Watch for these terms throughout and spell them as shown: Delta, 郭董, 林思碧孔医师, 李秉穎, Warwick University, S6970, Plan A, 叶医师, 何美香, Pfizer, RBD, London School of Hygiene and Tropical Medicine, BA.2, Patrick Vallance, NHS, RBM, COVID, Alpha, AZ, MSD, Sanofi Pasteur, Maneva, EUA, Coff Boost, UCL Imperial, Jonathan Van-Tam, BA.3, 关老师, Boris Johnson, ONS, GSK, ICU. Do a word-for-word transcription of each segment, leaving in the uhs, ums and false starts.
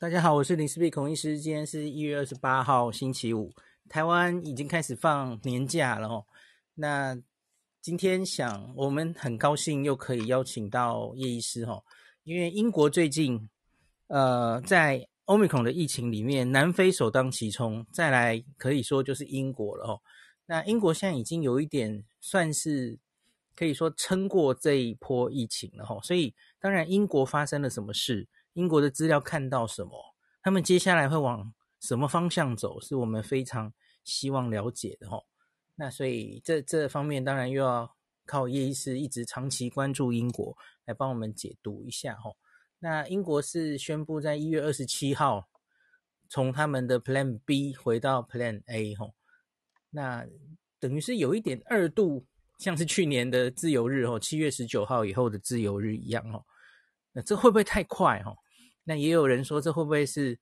大家好，我是林思碧孔医师。今天是一月二十八号星期五，台湾已经开始放年假了哦。那今天想我们很高兴又可以邀请到叶医师哦，因为英国最近呃在 Omicron 的疫情里面，南非首当其冲，再来可以说就是英国了哦。那英国现在已经有一点算是可以说撑过这一波疫情了哦，所以当然英国发生了什么事，英国的资料看到什么，他们接下来会往什么方向走，是我们非常希望了解的哦。那所以这这方面当然又要靠叶医师一直长期关注英国来帮我们解读一下哦。那英国是宣布在一月二十七号从他们的 Plan B 回到 Plan A 哦，那等于是有一点二度，像是去年的自由日哦，七月十九号以后的自由日一样哦。那这会不会太快哦？那也有人说，这会不会是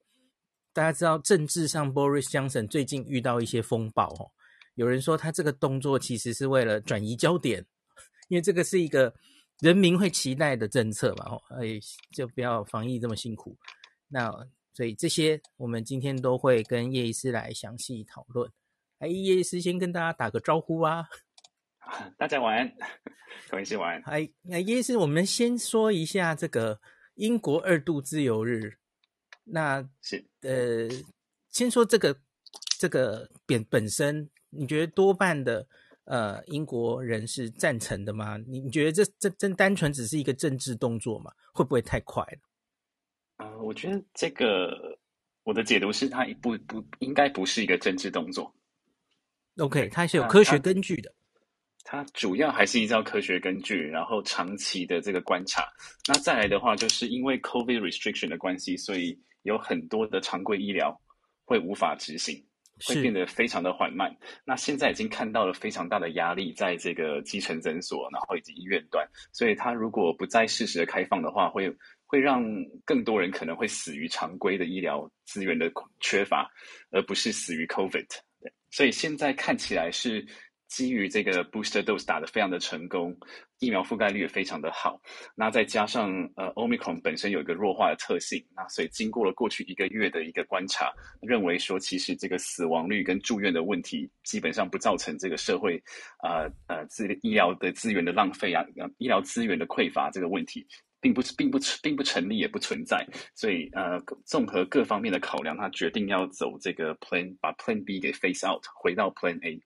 大家知道政治上 Boris Johnson 最近遇到一些风暴哦？有人说他这个动作其实是为了转移焦点，因为这个是一个人民会期待的政策嘛哦，哎，就不要防疫这么辛苦。那所以这些我们今天都会跟叶医师来详细讨论。哎，叶医师先跟大家打个招呼啊！大家晚安，孔医师晚安。哎，那叶医师，我们先说一下这个英国二度自由日。那是呃，先说这个这个本本身，你觉得多半的呃英国人是赞成的吗？你你觉得这这这单纯只是一个政治动作吗？会不会太快了？呃，我觉得这个我的解读是，它不不应该不是一个政治动作。OK， 它是有科学根据的。它主要还是依照科学根据，然后长期的这个观察。那再来的话，就是因为 COVID restriction 的关系，所以有很多的常规医疗会无法执行，会变得非常的缓慢。那现在已经看到了非常大的压力在这个基层诊所，然后以及医院端。所以它如果不再适时的开放的话，会会让更多人可能会死于常规的医疗资源的缺乏，而不是死于 COVID。所以现在看起来是基于这个 booster dose 打得非常的成功，疫苗覆盖率也非常的好，那再加上呃 Omicron 本身有一个弱化的特性，那所以经过了过去一个月的一个观察，认为说其实这个死亡率跟住院的问题基本上不造成这个社会呃呃医疗的资源的浪费啊，医疗资源的匮乏这个问题并不并不并不成立也不存在，所以呃综合各方面的考量，他决定要走这个 plan 把 plan B 给 phase out 回到 plan A。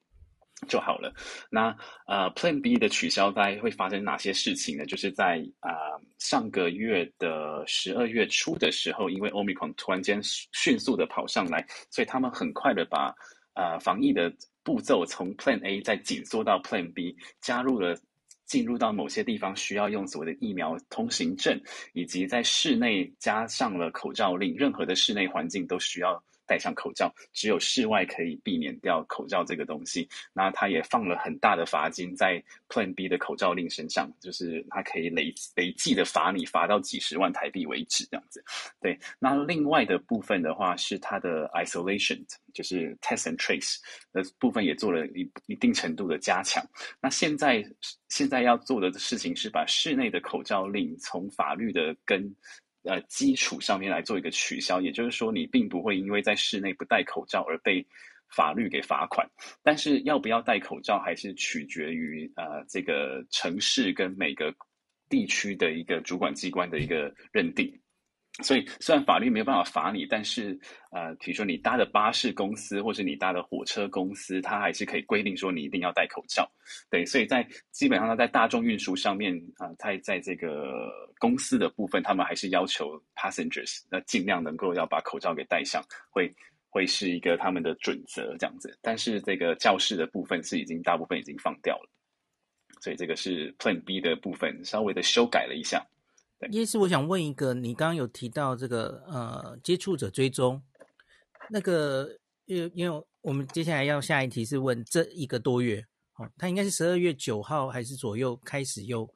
就好了。那呃 Plan B 的取消大概会发生哪些事情呢？就是在呃上个月的十二月初的时候，因为 Omicron 突然间迅速的跑上来，所以他们很快的把呃防疫的步骤从 Plan A 再紧缩到 Plan B， 加入了进入到某些地方需要用所谓的疫苗通行证，以及在室内加上了口罩令，任何的室内环境都需要戴上口罩，只有室外可以避免掉口罩这个东西。那他也放了很大的罚金在 Plan B 的口罩令身上，就是他可以累累计的罚你罚到几十万台币为止这样子。对，那另外的部分的话是他的 isolation， 就是 test and trace 的部分也做了一一定程度的加强。那现在现在要做的事情是把室内的口罩令从法律的根。呃，基础上面来做一个取消，也就是说，你并不会因为在室内不戴口罩而被法律给罚款。但是要不要戴口罩，还是取决于呃这个城市跟每个地区的一个主管机关的一个认定。所以虽然法律没有办法罚你，但是呃，比如说你搭的巴士公司或是你搭的火车公司，它还是可以规定说你一定要戴口罩。对，所以在基本上在大众运输上面啊、呃，在在这个公司的部分，他们还是要求 passengers 那尽量能够要把口罩给戴上，会会是一个他们的准则这样子。但是这个教室的部分是已经大部分已经放掉了，所以这个是 Plan B 的部分稍微的修改了一下。叶医师，我想问一个，你刚刚有提到这个呃接触者追踪，那个因为因为我们接下来要下一题是问这一个多月，哦，它应该是十二月九号还是左右开始又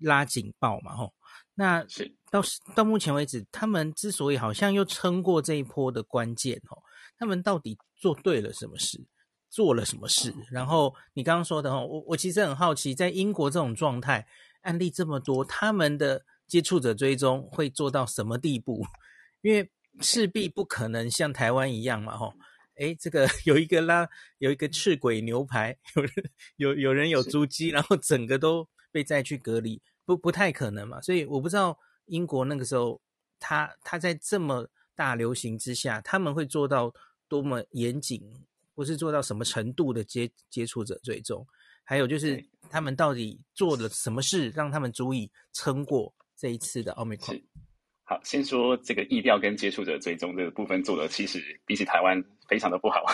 拉警报嘛，吼，那到到目前为止，他们之所以好像又撑过这一波的关键，吼，他们到底做对了什么事，做了什么事？然后你刚刚说的，吼，我我其实很好奇，在英国这种状态，案例这么多，他们的接触者追踪会做到什么地步？因为势必不可能像台湾一样嘛，吼、哦，哎，这个有一个拉有一个赤鬼牛排，有人有有人有足迹，然后整个都被再去隔离，不不太可能嘛。所以我不知道英国那个时候，他他在这么大流行之下，他们会做到多么严谨，或是做到什么程度的接接触者追踪，还有就是他们到底做了什么事，让他们足以撑过这一次的Omicron。好，先说这个疫调跟接触者追踪这个部分做的，其实比起台湾非常的不好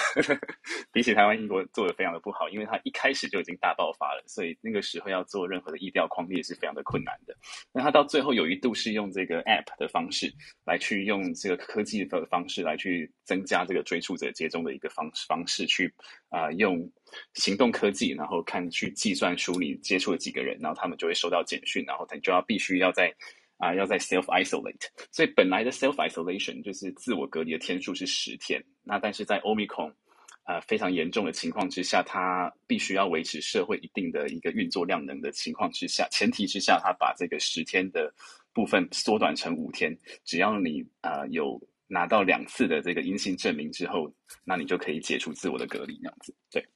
比起台湾英国做的非常的不好，因为它一开始就已经大爆发了，所以那个时候要做任何的疫调匡列是非常的困难的。那它到最后有一度是用这个 app 的方式来去用这个科技的方式来去增加这个追溯者接种的一个方式方式去啊、呃、用行动科技，然后看去计算梳理接触了几个人，然后他们就会收到简讯，然后他就要必须要在啊，要在 self-isolate， 所以本来的 self-isolation 就是自我隔离的天数是十天，那但是在 Omicron 啊、呃、非常严重的情况之下，它必须要维持社会一定的一个运作量能的情况之下，前提之下，它把这个十天的部分缩短成五天，只要你啊、呃、有拿到两次的这个阴性证明之后，那你就可以解除自我的隔离这样子，对。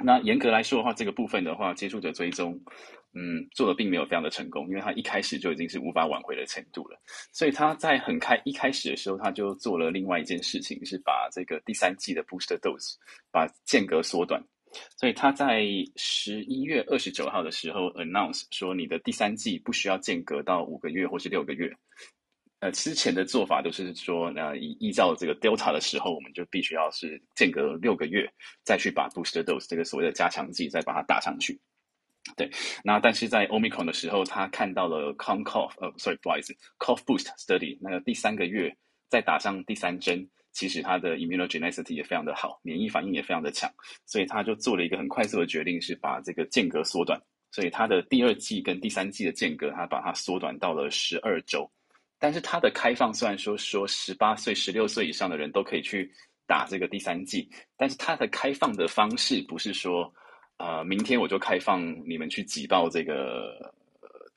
那严格来说的话，这个部分的话，接触者追踪，嗯，做的并没有非常的成功，因为他一开始就已经是无法挽回的程度了。所以他在很开一开始的时候，他就做了另外一件事情，是把这个第三剂的 booster dose 把间隔缩短。所以他在十一月二十九号的时候 announce 说，你的第三剂不需要间隔到五个月或是六个月。呃，之前的做法都是说，那、呃、依照这个 Delta 的时候，我们就必须要是间隔六个月，再去把 booster dose 这个所谓的加强剂再把它打上去。对，那但是在 Omicron 的时候，他看到了 Com Coff， 呃 ，sorry， 不好意思 ，Coff Boost Study 那个第三个月再打上第三针，其实它的 immunogenicity 也非常的好，免疫反应也非常的强，所以他就做了一个很快速的决定，是把这个间隔缩短。所以他的第二剂跟第三剂的间隔，他把它缩短到了十二周。但是它的开放虽然说说十八岁、十六岁以上的人都可以去打这个第三剂，但是它的开放的方式不是说，呃，明天我就开放你们去挤爆这个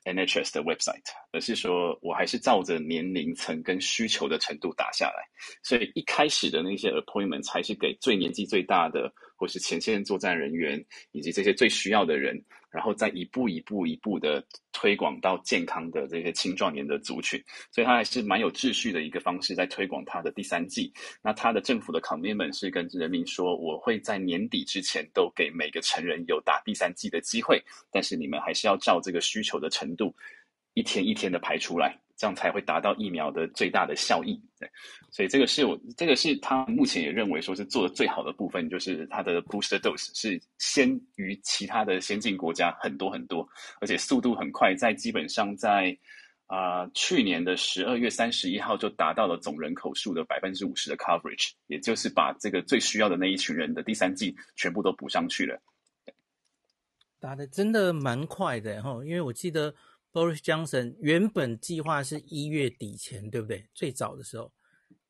N H S 的 website， 而是说我还是照着年龄层跟需求的程度打下来。所以一开始的那些 appointment 才是给最年纪最大的，或是前线作战人员，以及这些最需要的人。然后再一步一步一步的推广到健康的这些青壮年的族群，所以它还是蛮有秩序的一个方式在推广它的第三剂。那它的政府的 commitment 是跟人民说，我会在年底之前都给每个成人有打第三剂的机会，但是你们还是要照这个需求的程度，一天一天的排出来，这样才会达到疫苗的最大的效益。对，所以这个是我这个是他目前也认为说是做的最好的部分，就是他的 booster dose 是先于其他的先进国家很多很多，而且速度很快，在基本上在啊、呃、去年的十二月三十一号就达到了总人口数的 百分之五十 的 coverage， 也就是把这个最需要的那一群人的第三剂全部都补上去了。打的真的蛮快的齁，因为我记得Boris Johnson 原本计划是一月底前，对不对？最早的时候，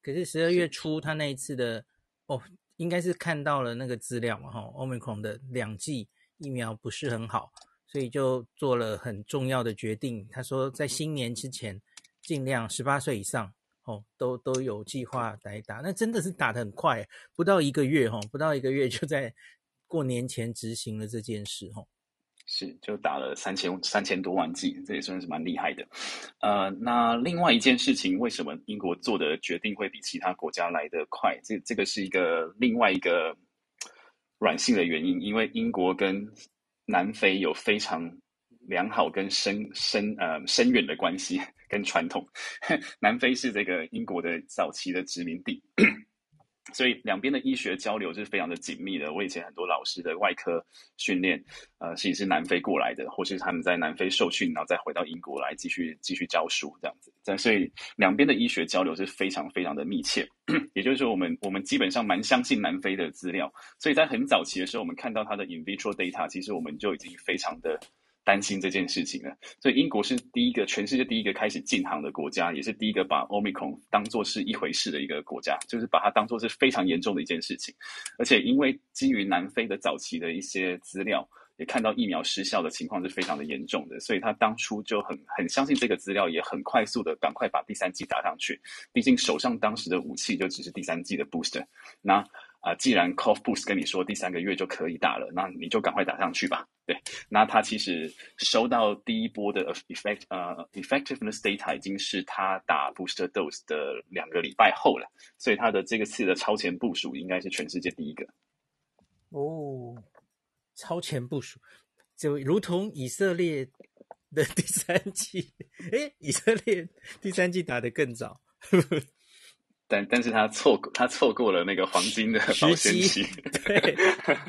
可是十二月初他那一次的哦，应该是看到了那个资料嘛，哈、哦、，Omicron 的两剂疫苗不是很好，所以就做了很重要的决定。他说，在新年之前，尽量十八岁以上哦，都都有计划来打。那真的是打得很快，不到一个月哈、哦，不到一个月就在过年前执行了这件事哈。哦是，就打了三千三千多万剂，这也算是蛮厉害的。呃，那另外一件事情，为什么英国做的决定会比其他国家来得快？这这个是一个另外一个软性的原因，因为英国跟南非有非常良好跟深深呃深远的关系跟传统。南非是这个英国的早期的殖民地。所以两边的医学交流是非常的紧密的。我以前很多老师的外科训练，呃，是也是南非过来的，或是他们在南非受训，然后再回到英国来继续继续教书这样子。所以两边的医学交流是非常非常的密切。也就是说，我们我们基本上蛮相信南非的资料。所以在很早期的时候，我们看到它的 in vitro data， 其实我们就已经非常的担心这件事情了。所以英国是第一个，全世界第一个开始禁航的国家，也是第一个把 Omicron 当作是一回事的一个国家，就是把它当作是非常严重的一件事情。而且因为基于南非的早期的一些资料，也看到疫苗失效的情况是非常的严重的，所以他当初就很很相信这个资料，也很快速的赶快把第三剂打上去，毕竟手上当时的武器就只是第三剂的 booster。 那啊，既然 Coff Boost 跟你说第三个月就可以打了，那你就赶快打上去吧。对，那他其实收到第一波的 effect 呃 effectiveness data 已经是他打 booster dose 的两个礼拜后了，所以他的这个次的超前部署应该是全世界第一个。哦，超前部署，就如同以色列的第三季，哎，以色列第三季打得更早。但但是他错过他错过了那个黄金的保鲜期，对，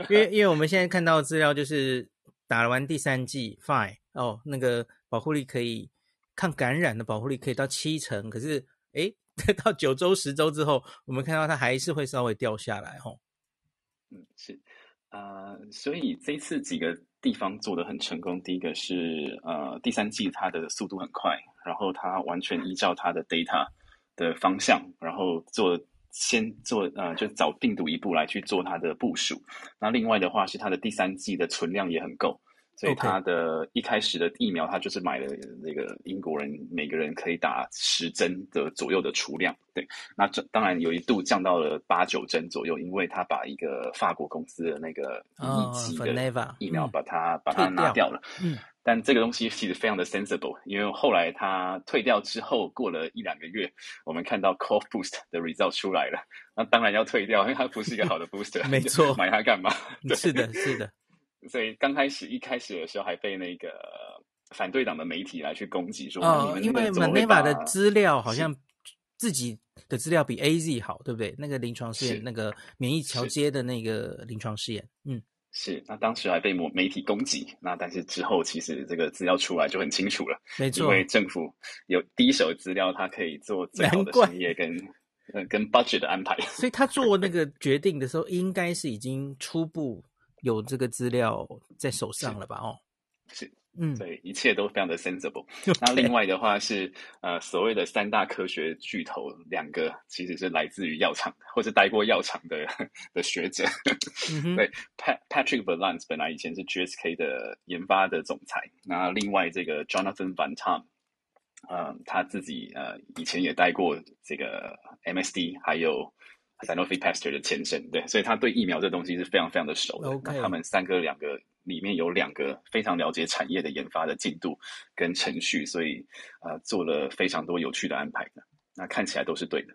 因为因为我们现在看到的资料就是打完第三剂 ，fine 哦，那个保护力可以抗感染的保护力可以到七成，可是诶到九周十周之后，我们看到它还是会稍微掉下来吼。嗯，是啊、呃，所以这次几个地方做得很成功，第一个是呃第三剂它的速度很快，然后它完全依照它的 data。的方向，然后做先做呃，就找病毒一步来去做它的部署。那另外的话是它的第三剂的存量也很够，所以它的一开始的疫苗，它就是买了那个英国人每个人可以打十针的左右的储量。对，那这当然有一度降到了八九针左右，因为它把一个法国公司的那个一剂的疫苗把它、哦、把它拿掉了。嗯。但这个东西其实非常的 sensible， 因为后来它退掉之后，过了一两个月，我们看到 Coff Boost 的 result 出来了，那当然要退掉，因为它不是一个好的 booster， 没错，买它干嘛？是的，是的。所以刚开始一开始的时候，还被那个反对党的媒体来去攻击说，哦，因为 Maneva 的资料好像自己的资料比 A Z 好，对不对？那个临床试验，那个免疫桥接的那个临床试验，嗯。是，那当时还被媒体攻击，那但是之后其实这个资料出来就很清楚了，没错，因为政府有第一手资料，它可以做最好的商业跟、呃、跟 budget 的安排，所以他做那个决定的时候，应该是已经初步有这个资料在手上了吧？哦，是。嗯，对，一切都非常的 sensible。Okay. 那另外的话是，呃，所谓的三大科学巨头，两个其实是来自于药厂或是待过药厂的的学者。Mm-hmm. 对 Pat, Patrick Vallance 本来以前是 G S K 的研发的总裁，那另外这个 Jonathan Van-Tam， 呃，他自己呃以前也待过这个 M S D， 还有 Sanofi Pasteur 的前身，对，所以他对疫苗这东西是非常非常的熟的。Okay. 那他们三个两个。里面有两个非常了解产业的研发的进度跟程序，所以呃做了非常多有趣的安排的，那看起来都是对的。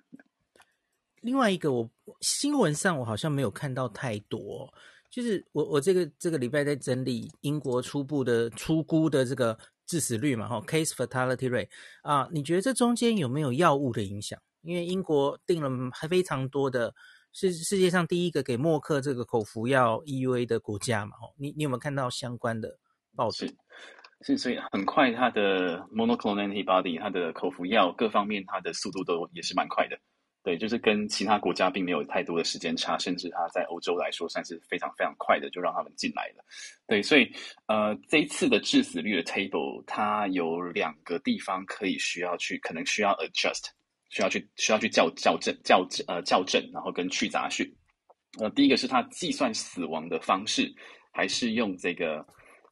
另外一个我新闻上我好像没有看到太多，就是我我这个这个礼拜在整理英国初步的初估的这个致死率嘛，哈 ，case fatality rate 啊，你觉得这中间有没有药物的影响？因为英国定了非常多的。是世界上第一个给默克这个口服药 E U A 的国家嘛？你你有没有看到相关的报纸？是，所以很快它的 monoclonal antibody， 它的口服药各方面它的速度都也是蛮快的。对，就是跟其他国家并没有太多的时间差，甚至它在欧洲来说算是非常非常快的就让他们进来了。对，所以呃这一次的致死率的 table， 它有两个地方可以需要去，可能需要 adjust。需要去需要去校校正校呃校正，然后跟去杂讯。呃，第一个是它计算死亡的方式，还是用这个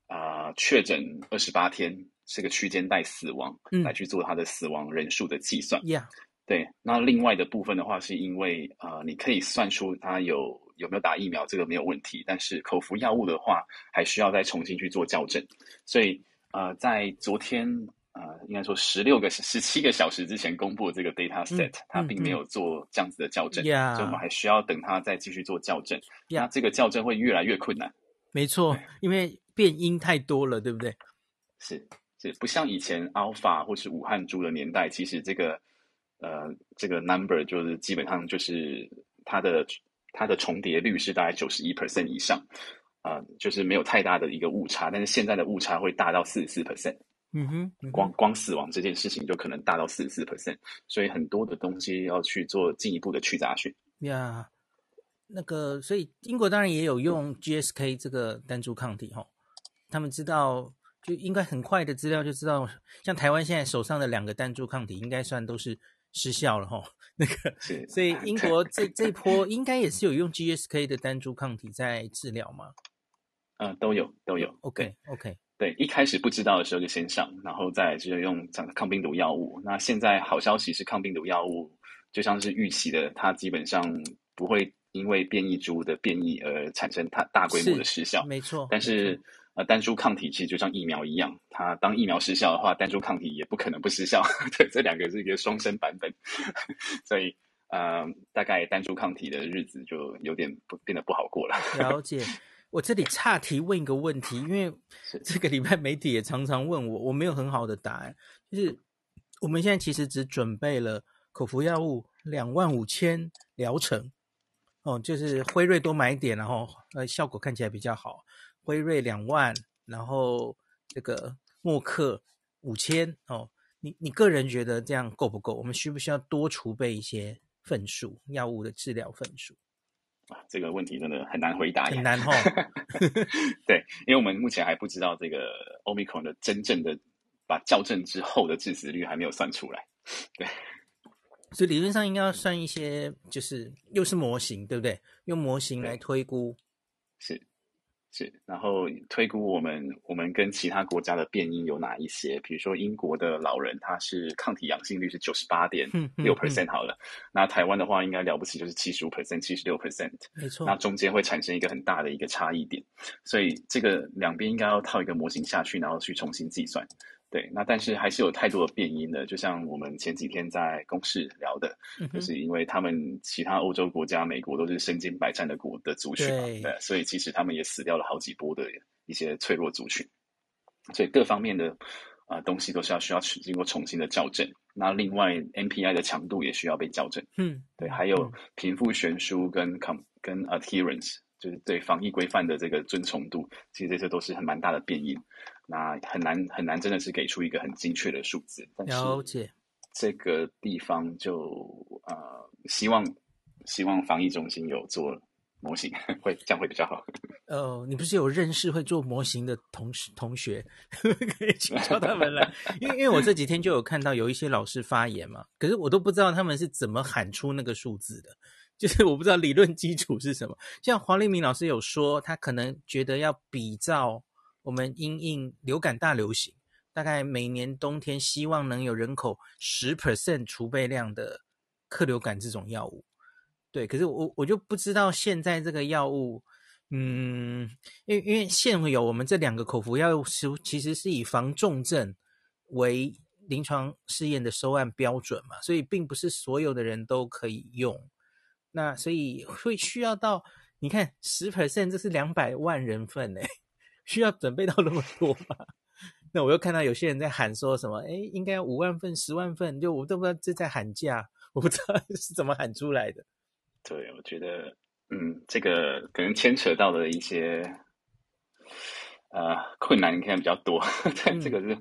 啊、呃、确诊二十八天这个区间带死亡、嗯、来去做它的死亡人数的计算。Yeah. 对，那另外的部分的话，是因为呃你可以算出它有有没有打疫苗，这个没有问题，但是口服药物的话，还需要再重新去做校正。所以呃，在昨天。呃，应该说十六个、十七个小时之前公布的这个 data set，、嗯、它并没有做这样子的校正，嗯嗯、所以我们还需要等它再继续做校正。Yeah. 那这个校正会越来越困难。没错，因为变因太多了，对不对？是是，不像以前 Alpha 或是武汉株的年代，其实这个呃这个 number 就是基本上就是它的它的重叠率是大概 百分之九十一 以上，呃，就是没有太大的一个误差，但是现在的误差会大到 百分之四十四。嗯哼，光光死亡这件事情就可能大到 百分之四十四， 所以很多的东西要去做进一步的去杂讯呀、yeah, 那个所以英国当然也有用 G S K 这个单株抗体、哦、他们知道就应该很快的资料就知道，像台湾现在手上的两个单株抗体应该算都是失效了、哦、那个所以英国这这一波应该也是有用 G S K 的单株抗体在治疗嘛？呃，都有都有。OK OK。对，一开始不知道的时候就先上，然后再就是用抗病毒药物。那现在好消息是，抗病毒药物就像是预期的，它基本上不会因为变异株的变异而产生它大规模的失效。没错。但是呃，单株抗体其实就像疫苗一样，它当疫苗失效的话，单株抗体也不可能不失效。对，这两个是一个双生版本。所以呃，大概单株抗体的日子就有点不变得不好过了。了解。我这里岔题问一个问题，因为这个礼拜媒体也常常问我，我没有很好的答案。就是我们现在其实只准备了口服药物两万五千疗程，哦，就是辉瑞多买一点，然后呃效果看起来比较好。辉瑞两万，然后这个默克五千哦。你你个人觉得这样够不够？我们需不需要多储备一些份数，药物的治疗份数？这个问题真的很难回答，很难哦。对，因为我们目前还不知道这个 Omicron 的真正的把校正之后的致死率还没有算出来。对，所以理论上应该要算一些，就是又是模型，对不对？用模型来推估，是是，然后推估我们我们跟其他国家的变因有哪一些？比如说英国的老人，他是抗体阳性率是 百分之九十八点六 好了，那台湾的话应该了不起就是 百分之七十五、百分之七十六， 没错，那中间会产生一个很大的一个差异点，所以这个两边应该要套一个模型下去，然后去重新计算。对，那但是还是有太多的变因的，就像我们前几天在公视聊的，嗯，就是因为他们其他欧洲国家、美国都是身经百战的国的族群嘛，对对，所以其实他们也死掉了好几波的一些脆弱族群，所以各方面的啊、呃、东西都是要需要经过重新的校正。那另外 N P I 的强度也需要被校正，嗯，对，还有贫富悬殊跟跟 adherence。就是对防疫规范的这个遵从度，其实这些都是很蛮大的变因，那很难很难真的是给出一个很精确的数字。了解，这个地方就呃希望希望防疫中心有做模型，会这样会比较好。哦，你不是有认识会做模型的同同学，可以请教他们来，因为因为我这几天就有看到有一些老师发言嘛，可是我都不知道他们是怎么喊出那个数字的。就是我不知道理论基础是什么，像黄立明老师有说，他可能觉得要比照我们因应流感大流行，大概每年冬天希望能有人口 百分之十 储备量的克流感这种药物。对，可是我我就不知道现在这个药物，嗯，因为因为现有我们这两个口服药物其实是以防重症为临床试验的收案标准嘛，所以并不是所有的人都可以用。那所以会需要到，你看 百分之十 这是两百万人份，欸，需要准备到那么多吗？那我又看到有些人在喊说什么诶应该五万份十万份，就我都不知道这在喊价，我不知道是怎么喊出来的。对，我觉得嗯，这个可能牵扯到的一些呃困难应该比较多，但这个是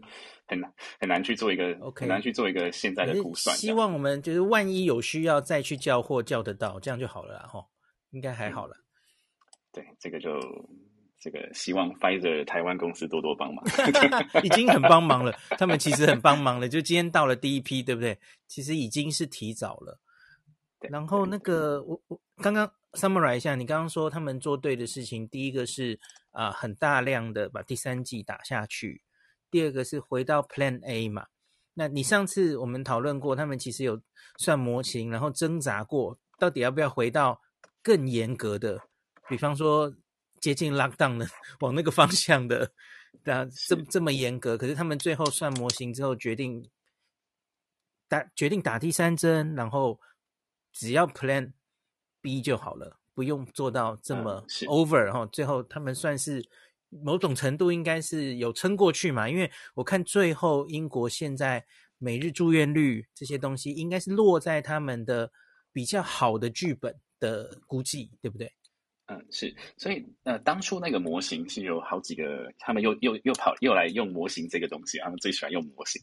很难很难去做一个 okay, 很难去做一个现在的估算。希望我们就是万一有需要再去叫货叫得到，这样就好了啦，吼，应该还好了。对，这个就这个希望 Pfizer 台湾公司多多帮忙，已经很帮忙了，他们其实很帮忙了，就今天到了第一批，对不对？其实已经是提早了。然后那个我我刚刚 summarize 一下，你刚刚说他们做对的事情，第一个是啊、呃、很大量的把第三剂打下去。第二个是回到 Plan A 嘛，那你上次我们讨论过，他们其实有算模型，然后挣扎过，到底要不要回到更严格的，比方说接近 lockdown 的，往那个方向的，啊，这这么严格。可是他们最后算模型之后，决定打决定打第三针，然后只要 Plan B 就好了，不用做到这么 over 哈、嗯。最后他们算是。某种程度应该是有撑过去嘛，因为我看最后英国现在每日住院率这些东西应该是落在他们的比较好的剧本的估计，对不对？嗯，是，所以呃，当初那个模型是有好几个，他们又又又跑又来用模型这个东西，他们最喜欢用模型。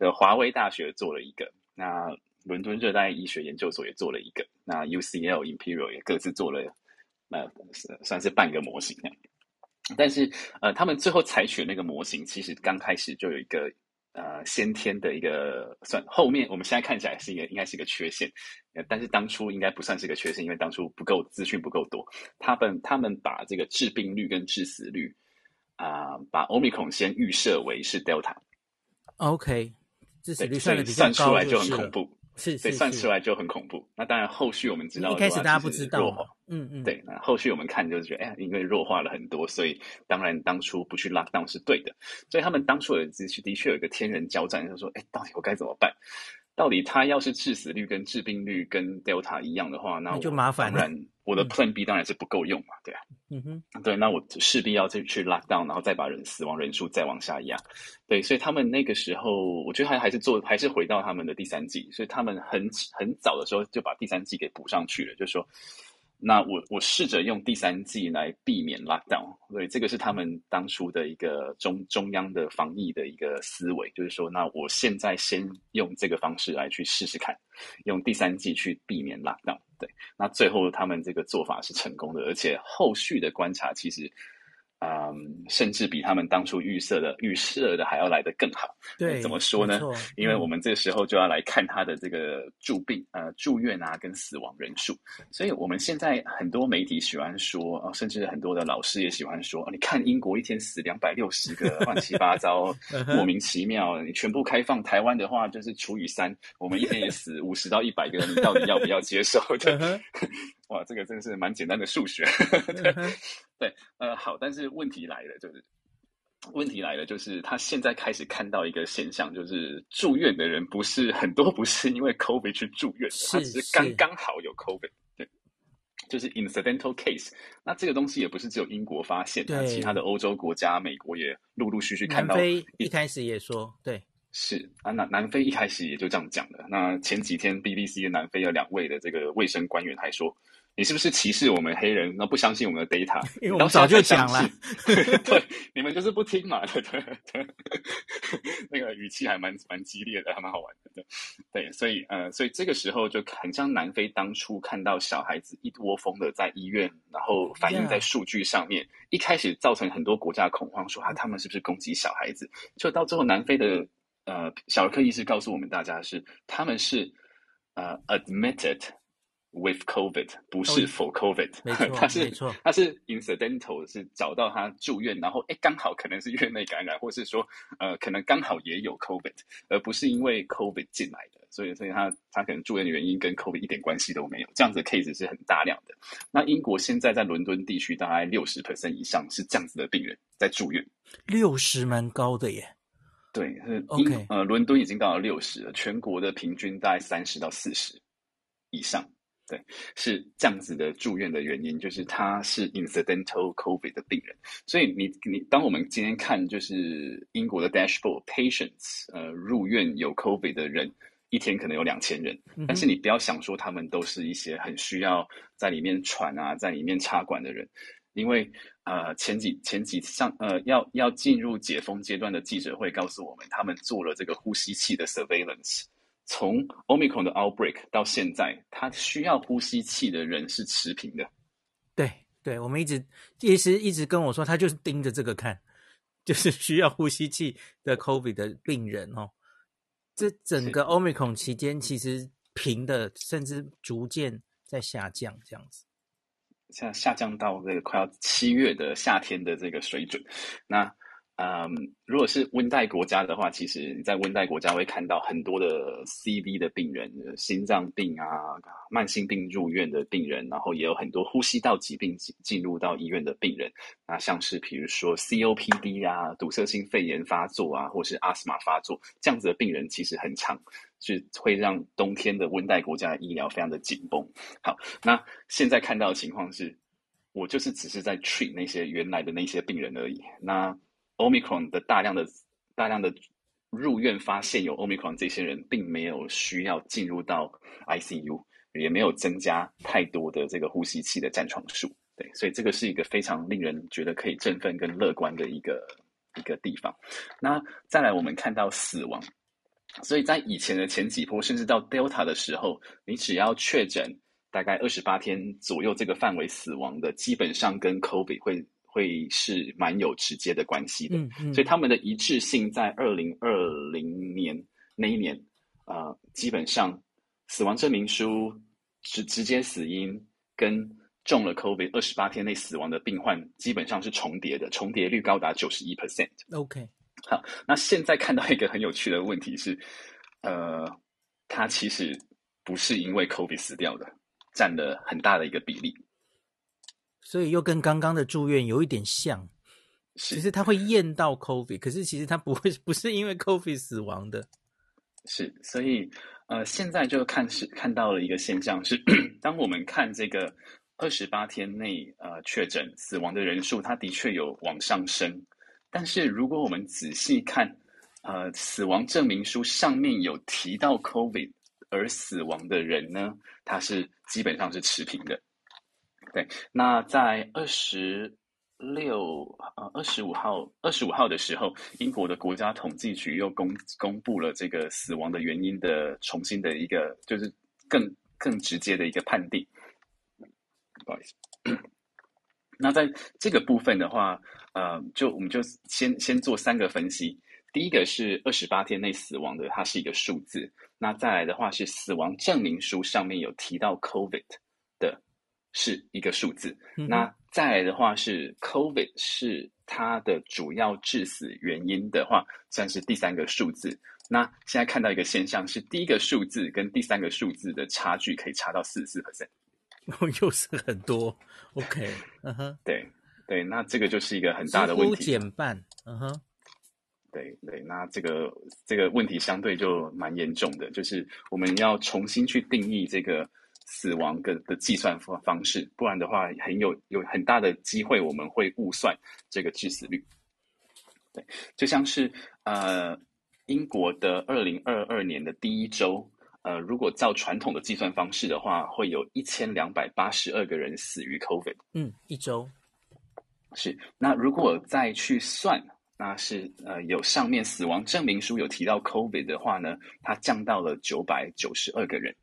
呃，华威大学做了一个，那伦敦热带医学研究所也做了一个，那 U C L Imperial 也各自做了，呃，算是半个模型。但是，呃，他们最后采取那个模型，其实刚开始就有一个呃先天的一个算，后面我们现在看起来是一个应该是一个缺陷，呃、但是当初应该不算是一个缺陷，因为当初不够资讯不够多，他们他们把这个致病率跟致死率啊、呃，把 Omicron 先预设为是 Delta。OK， 致死率算的比较高，算出来就很恐怖。是，所以算出来就很恐怖。那当然，后续我们知道的，一开始大家不知道，嗯嗯，对。那后续我们看就是觉得，哎，因为弱化了很多，所以当然当初不去 lockdown 是对的。所以他们当初的的确有一个天人交战，就是说，哎，到底我该怎么办？到底他要是致死率跟致病率跟 Delta 一样的话，那我就麻烦了。当然，我的 Plan B 当然是不够用嘛，对啊，嗯哼，对，那我势必要去去 lockdown， 然后再把人死亡人数再往下压。对，所以他们那个时候，我觉得还还是做，还是回到他们的第三季，所以他们很很早的时候就把第三季给补上去了，就是说，那我我试着用第三季来避免 lockdown， 所以这个是他们当初的一个中中央的防疫的一个思维，就是说，那我现在先用这个方式来去试试看，用第三季去避免 lockdown。对，那最后他们这个做法是成功的，而且后续的观察其实，嗯，甚至比他们当初预设的预设的还要来得更好。对，怎么说呢？因为我们这个时候就要来看他的这个住病、呃住院啊跟死亡人数，所以我们现在很多媒体喜欢说，呃、甚至很多的老师也喜欢说，呃、你看英国一天死两百六十个，乱七八糟，莫名其妙。你全部开放，台湾的话就是除以三，我们一天也死五十到一百个人，你到底要不要接受的？哇，这个真是蛮简单的数学。对，对，呃，好，但是问题来了，就是问题来了，就是他现在开始看到一个现象，就是住院的人不是很多，不是因为 COVID 去住院的，他只是刚刚好有 COVID， 对，就是 incidental case。那这个东西也不是只有英国发现，那其他的欧洲国家、美国也陆陆续续看到。南非一开始也说，对。是啊，南南非一开始也就这样讲的。那前几天 B B C 的南非有两位的这个卫生官员还说，你是不是歧视我们黑人，那不相信我们的 data？ 因为我们早就讲了，对，你们就是不听嘛。对对对，那个语气还蛮蛮激烈的，还蛮好玩的。对，所以呃，所以这个时候就很像南非当初看到小孩子一窝蜂的在医院，然后反映在数据上面， yeah. 一开始造成很多国家恐慌，说啊，他们是不是攻击小孩子？就到最后，南非的呃小儿科医师告诉我们大家是，他们是呃 admitted。with COVID 不是 for COVID， 它、哦、是它是 incidental， 是找到他住院，然后哎刚好可能是院内感染，或是说呃可能刚好也有 COVID， 而不是因为 COVID 进来的，所以所以他他可能住院的原因跟 COVID 一点关系都没有，这样子的 case 是很大量的。那英国现在在伦敦地区大概 百分之六十 以上是这样子的病人在住院，六十蛮高的耶。对，是英、okay. 呃伦敦已经到了六十了，全国的平均大概三十到四十以上。对，是这样子的住院的原因，就是他是 incidental COVID 的病人。所以你你，当我们今天看就是英国的 dashboard patients， 呃，入院有 COVID 的人，一天可能有两千人，但是你不要想说他们都是一些很需要在里面喘啊，在里面插管的人，因为呃前几前几上呃要要进入解封阶段的记者会告诉我们，他们做了这个呼吸器的 surveillance。从 Omicron 的 outbreak 到现在，他需要呼吸器的人是持平的。对对，我们一直医师一直跟我说，他就是盯着这个看，就是需要呼吸器的 COVID 的病人哦。这整个 Omicron 期间其实平的，甚至逐渐在下降，这样子。下下降到这个快要七月的夏天的这个水准，那。嗯，如果是温带国家的话，其实你在温带国家会看到很多的 C V 的病人，心脏病啊、慢性病入院的病人，然后也有很多呼吸道疾病进入到医院的病人。那像是比如说 C O P D 啊、堵塞性肺炎发作啊，或是 asthma 发作这样子的病人，其实很常是会让冬天的温带国家的医疗非常的紧绷。好，那现在看到的情况是，我就是只是在 treat 那些原来的那些病人而已。那Omicron 的大量的大量的入院发现有 Omicron 这些人并没有需要进入到 I C U， 也没有增加太多的这个呼吸器的占床数，对，所以这个是一个非常令人觉得可以振奋跟乐观的一个一个地方。那再来我们看到死亡，所以在以前的前几波甚至到 Delta 的时候，你只要确诊大概二十八天左右这个范围死亡的，基本上跟 COVID 会会是蛮有直接的关系的、嗯嗯、所以他们的一致性在二零二零年那一年、呃、基本上死亡证明书 直, 直接死因跟中了 COVID 二十八天内死亡的病患基本上是重叠的，重叠率高达 百分之九十一。 OK， 好，那现在看到一个很有趣的问题是呃，他其实不是因为 COVID 死掉的，占了很大的一个比例，所以又跟刚刚的住院有一点像，其实他会验到 COVID， 可是其实他不会不是因为 COVID 死亡的。是，所以呃，现在就 看, 是看到了一个现象是当我们看这个二十八天内呃确诊死亡的人数，它的确有往上升，但是如果我们仔细看呃死亡证明书上面有提到 COVID 而死亡的人呢，它是基本上是持平的。对，那在二十六、二十五号的时候，英国的国家统计局又 公, 公布了这个死亡的原因的重新的一个就是更更直接的一个判定。不好意思那在这个部分的话呃，就我们就先先做三个分析。第一个是二十八天内死亡的，它是一个数字。那再来的话是死亡证明书上面有提到 COVID 的是一个数字、嗯、那再来的话是 COVID 是它的主要致死原因的话算是第三个数字。那现在看到一个现象是第一个数字跟第三个数字的差距可以差到 百分之四十四，又是很多。 OK、uh-huh. 对对，那这个就是一个很大的问题，几乎减半、uh-huh. 对对，那这个这个问题相对就蛮严重的，就是我们要重新去定义这个死亡 的, 的计算方式，不然的话很有有很大的机会我们会误算这个致死率。对，就像是呃英国的二零二二年的第一周呃，如果照传统的计算方式的话，会有一千两百八十二个人死于 COVID。嗯，一周。是，那如果再去算，那是呃有上面死亡证明书有提到 COVID 的话呢，它降到了九百九十二个人。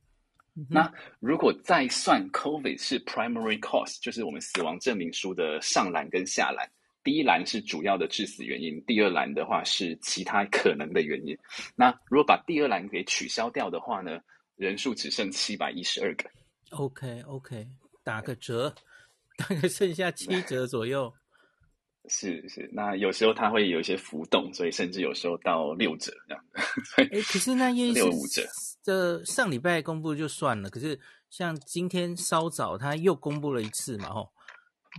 嗯、那如果再算 COVID 是 primary cause， 就是我们死亡证明书的上栏跟下栏，第一栏是主要的致死原因，第二栏的话是其他可能的原因。那如果把第二栏给取消掉的话呢，人数只剩七百一十二个。 OK OK， 打个折，大概剩下七折左右。是是，那有时候它会有一些浮动，所以甚至有时候到六折这样的。可是那叶医师六五折，这上礼拜公布就算了，可是像今天稍早他又公布了一次嘛，吼，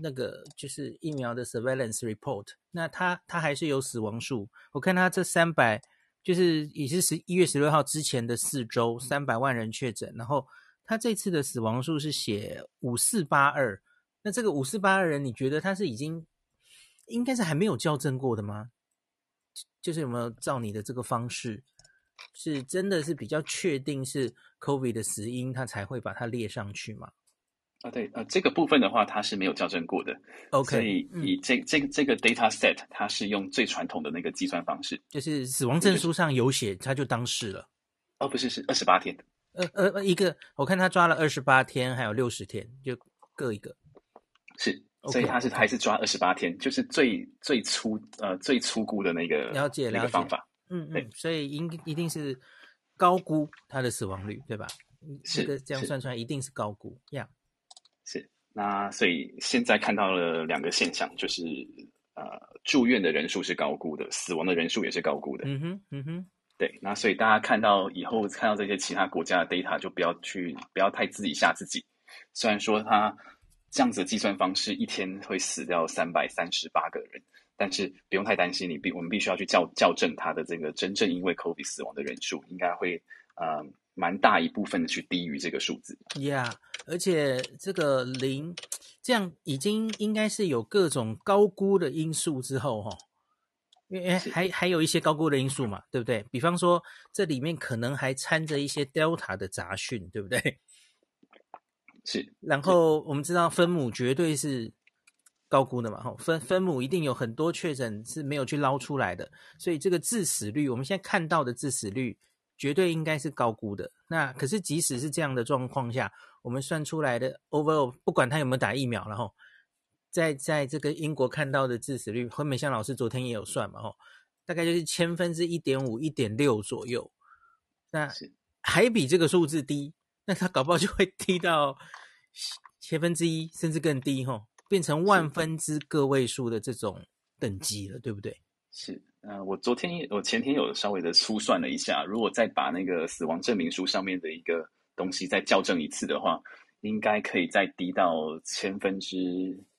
那个就是疫苗的 surveillance report， 那他他还是有死亡数。我看他这三百，就是也是十一月十六号之前的四周三百万人确诊，然后他这次的死亡数是写五四八二，那这个五四八二人你觉得他是已经应该是还没有校正过的吗？就是有没有照你的这个方式是真的是比较确定是 COVID 的死因他才会把它列上去吗？啊、对，呃，这个部分的话，它是没有校正过的。OK， 所以以这、嗯、这这个 data set， 它是用最传统的那个计算方式，就是死亡证书上有写，它就当事了。哦，不是，是二十八天。呃呃，一个我看他抓了二十八天，还有六十天，就各一个。是，所以他是 okay, okay. 还是抓二十八天，就是最最粗呃最粗估的那个了解了解、那个、方法。嗯嗯，所以一定是高估他的死亡率，对吧？是，这个这样算出来一定是高估呀。Yeah.是，那所以现在看到了两个现象，就是呃住院的人数是高估的，死亡的人数也是高估的。嗯哼，嗯哼，对，那所以大家看到以后看到这些其他国家的 data 就不要去不要太自己吓自己。虽然说他这样子的计算方式一天会死掉三百三十八个人，但是不用太担心，你必我们必须要去校校正他的这个真正因为 COVID 死亡的人数，应该会呃蛮大一部分的去低于这个数字。Yeah， 而且这个零这样已经应该是有各种高估的因素之后、哦、因为还还有一些高估的因素嘛，对不对？比方说这里面可能还掺着一些 Delta 的杂讯，对不对？是。然后我们知道分母绝对是高估的嘛，分分母一定有很多确诊是没有去捞出来的，所以这个致死率，我们现在看到的致死率绝对应该是高估的。那可是即使是这样的状况下，我们算出来的 overall 不管他有没有打疫苗，然后在在这个英国看到的致死率，何美香老师昨天也有算嘛，哦，大概就是千分之 一点五、一点六 左右，那还比这个数字低，那它搞不好就会低到千分之一甚至更低，哦，变成万分之个位数的这种等级了，对不对？是，呃，我昨天我前天有稍微的粗算了一下，如果再把那个死亡证明书上面的一个东西再校正一次的话，应该可以再低到千分之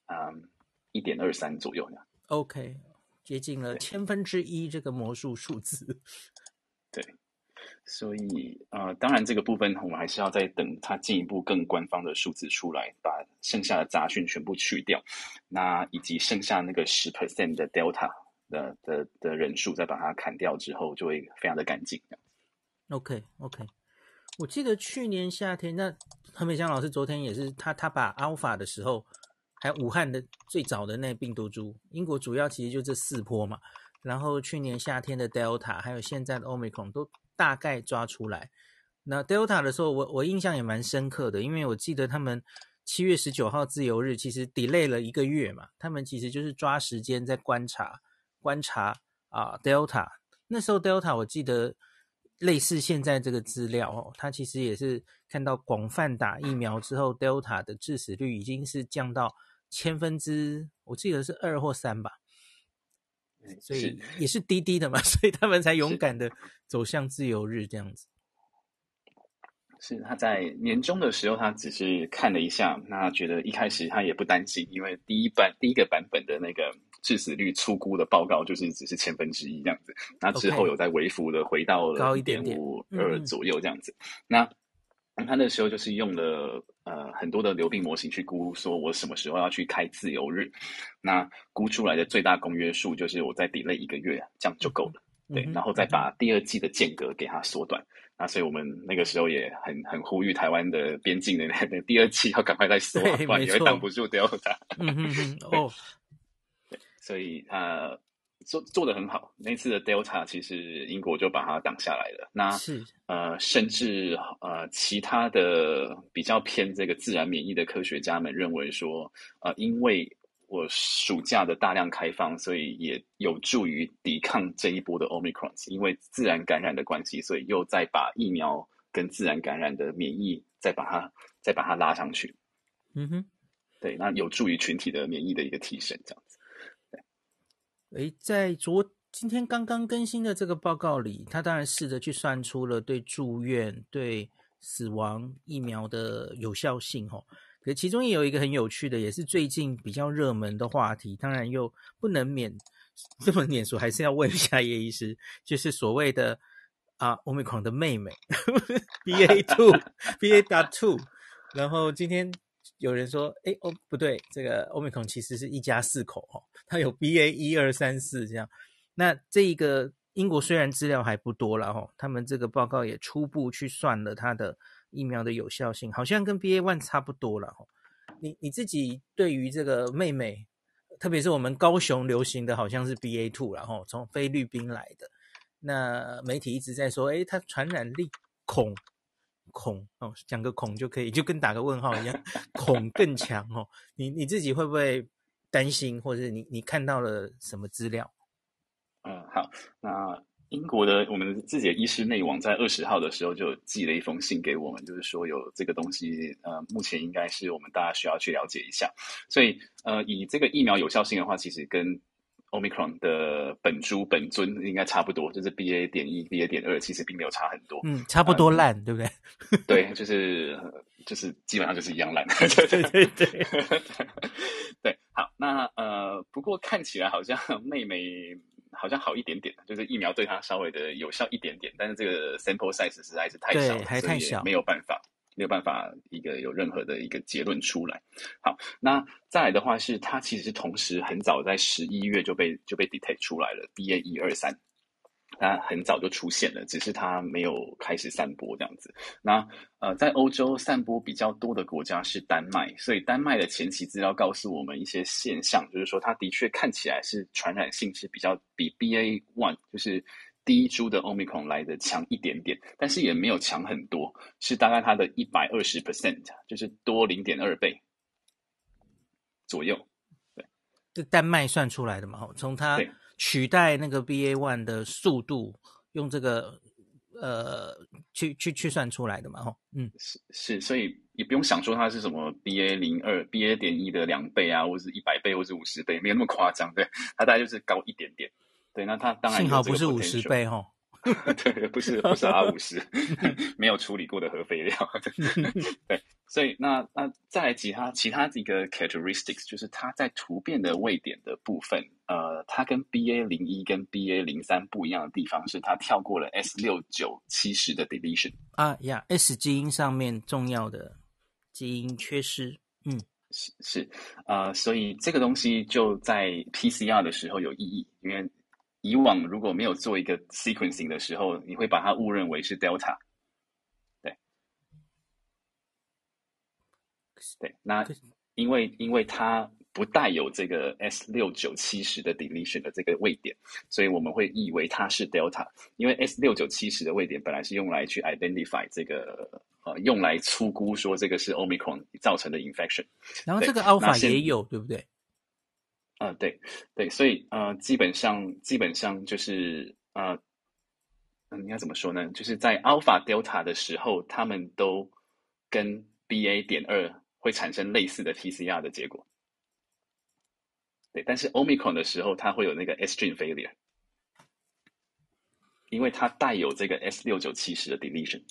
嗯 一点二三 左右呢。 OK， 接近了千分之一这个魔术数字。对，所以呃，当然这个部分我们还是要再等它进一步更官方的数字出来，把剩下的杂讯全部去掉，那以及剩下那个 百分之十 的 Delta 的, 的, 的人数再把它砍掉之后，就会非常的干净。 OK OK， 我记得去年夏天那何美香老师昨天也是他他把 Alpha 的时候，还有武汉的最早的那病毒株，英国主要其实就这四波嘛，然后去年夏天的 Delta 还有现在的 Omicron 都大概抓出来。那 Delta 的时候我我印象也蛮深刻的，因为我记得他们七月十九号自由日其实 delay 了一个月嘛，他们其实就是抓时间在观察观察啊 Delta。那时候 Delta 我记得类似现在这个资料，哦，它其实也是看到广泛打疫苗之后 Delta 的致死率已经是降到千分之，我记得是二或三吧，所以也是低低的嘛，所以他们才勇敢的走向自由日这样子。是他在年终的时候，他只是看了一下，那觉得一开始他也不担心，因为第一版第一个版本的那个致死率初估的报告就是只是千分之一这样子，那之后有在微幅的回到了 一点五二 左右这样子。嗯嗯，那他那时候就是用了呃很多的流病模型去估，说我什么时候要去开自由日，那估出来的最大公约数就是我再 delay 一个月，这样就够了。对，然后再把第二季的间隔给它缩短。那所以我们那个时候也很很呼吁台湾的边境的那第二季要赶快再缩，不然你会挡不住 Delta。嗯哼哼，哦，对，所以呃做做得很好，那次的 Delta 其实英国就把它挡下来了。那是呃，甚至呃，其他的比较偏这个自然免疫的科学家们认为说，呃，因为我暑假的大量开放，所以也有助于抵抗这一波的 Omicron， 因为自然感染的关系，所以又再把疫苗跟自然感染的免疫再把它再把它拉上去。嗯哼，对，那有助于群体的免疫的一个提升，这样子。诶，在昨今天刚刚更新的这个报告里，他当然试着去算出了对住院、对死亡疫苗的有效性，哦，可其中也有一个很有趣的，也是最近比较热门的话题，当然又不能免这么免俗，还是要问一下叶医师，就是所谓的啊 Omicron 的妹妹B A 二 B A 点二 然后今天有人说，哎，哦，不对，这个 Omicron 其实是一家四口，哦，它有 B A 一二三四 这样。那这一个英国虽然资料还不多啦，哦，他们这个报告也初步去算了它的疫苗的有效性，好像跟 B A 一 差不多啦，哦，你, 你自己对于这个妹妹，特别是我们高雄流行的好像是 B A 二 啦，哦，从菲律宾来的，那媒体一直在说，哎，它传染力恐恐哦，讲个恐就可以，就跟打个问号一样，恐更强哦。你你自己会不会担心，或者你你看到了什么资料？嗯，好，那英国的我们自己的医师内网在二十号的时候就寄了一封信给我们，就是说有这个东西，呃，目前应该是我们大家需要去了解一下。所以呃，以这个疫苗有效性的话，其实跟Omicron 的本株本尊应该差不多，就是 B A 点一 B A 点二 其实并没有差很多，嗯，差不多烂，嗯，对不对？对，就是就是基本上就是一样烂。对对对对，对，好，那呃，不过看起来好像妹妹好像好一点点，就是疫苗对她稍微的有效一点点，但是这个 sample size 实在是太小了，还太小，没有办法。没有办法一个有任何的一个结论出来。好，那再来的话是它其实同时很早在十一月就被就被 detect 出来了 B A 一二三， 它很早就出现了，只是它没有开始散播这样子。那呃，在欧洲散播比较多的国家是丹麦，所以丹麦的前期资料告诉我们一些现象，就是说它的确看起来是传染性是比较比 B A 一 就是第一株的 Omicron 来的强一点点，但是也没有强很多，是大概它的 百分之一百二十， 就是多 零点二 倍左右。丹麦算出来的嘛，从它取代那个 B A 一 的速度用这个呃去去去算出来的嘛，嗯，是是，所以也不用想说它是什么 B A 零二 B A 点一 的两倍啊，或是一百倍，或是五十倍，没有那么夸张，对，它大概就是高一点点，对，那它当然幸好不是五十倍哈。对，不是不是 R 五十 没有处理过的核废料。对，所以那那再来其他其他一个 characteristics， 就是它在突变的位点的部分，呃，它跟 B A 零一 跟 B A 零三 不一样的地方是它跳过了 S 六九七零 的 deletion 啊呀、yeah, S 基因上面重要的基因缺失，嗯。是是，呃，所以这个东西就在 P C R 的时候有意义，因为以往如果没有做一个 sequencing 的时候，你会把它误认为是 Delta。对，对，那因为因为它不带有这个 S 六九七零 的 deletion 的这个位点，所以我们会以为它是 Delta。因为 S 六九七零 的位点本来是用来去 identify 这个呃，用来粗估说这个是 Omicron 造成的 infection。然后这个 Alpha 也有，对不对？呃，对，对，所以呃，基本上基本上就是呃，应该怎么说呢？就是在 Alpha Delta 的时候，他们都跟 B A 点二 会产生类似的 P C R 的结果。对，但是 Omicron 的时候，它会有那个 S gene failure， 因为它带有这个 S 六九七零 的 deletion。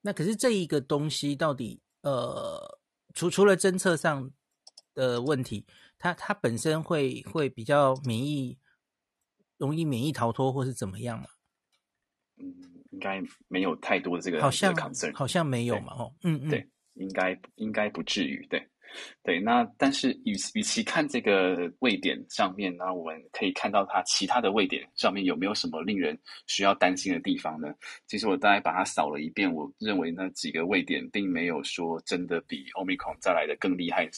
那可是这一个东西到底呃，除除了侦测上的问题，它它本身会会比较免疫，容易免疫逃脱或是怎么样嘛？嗯，应该没有太多的这个好像 concern， 好像没有嘛，哦，嗯嗯，对，应该应该不至于，对对。那但是与与其看这个位点上面呢，我们可以看到它其他的位点上面有没有什么令人需要担心的地方呢？其实我大概把它扫了一遍，我认为那几个位点并没有说真的比 Omicron 再来的更厉害。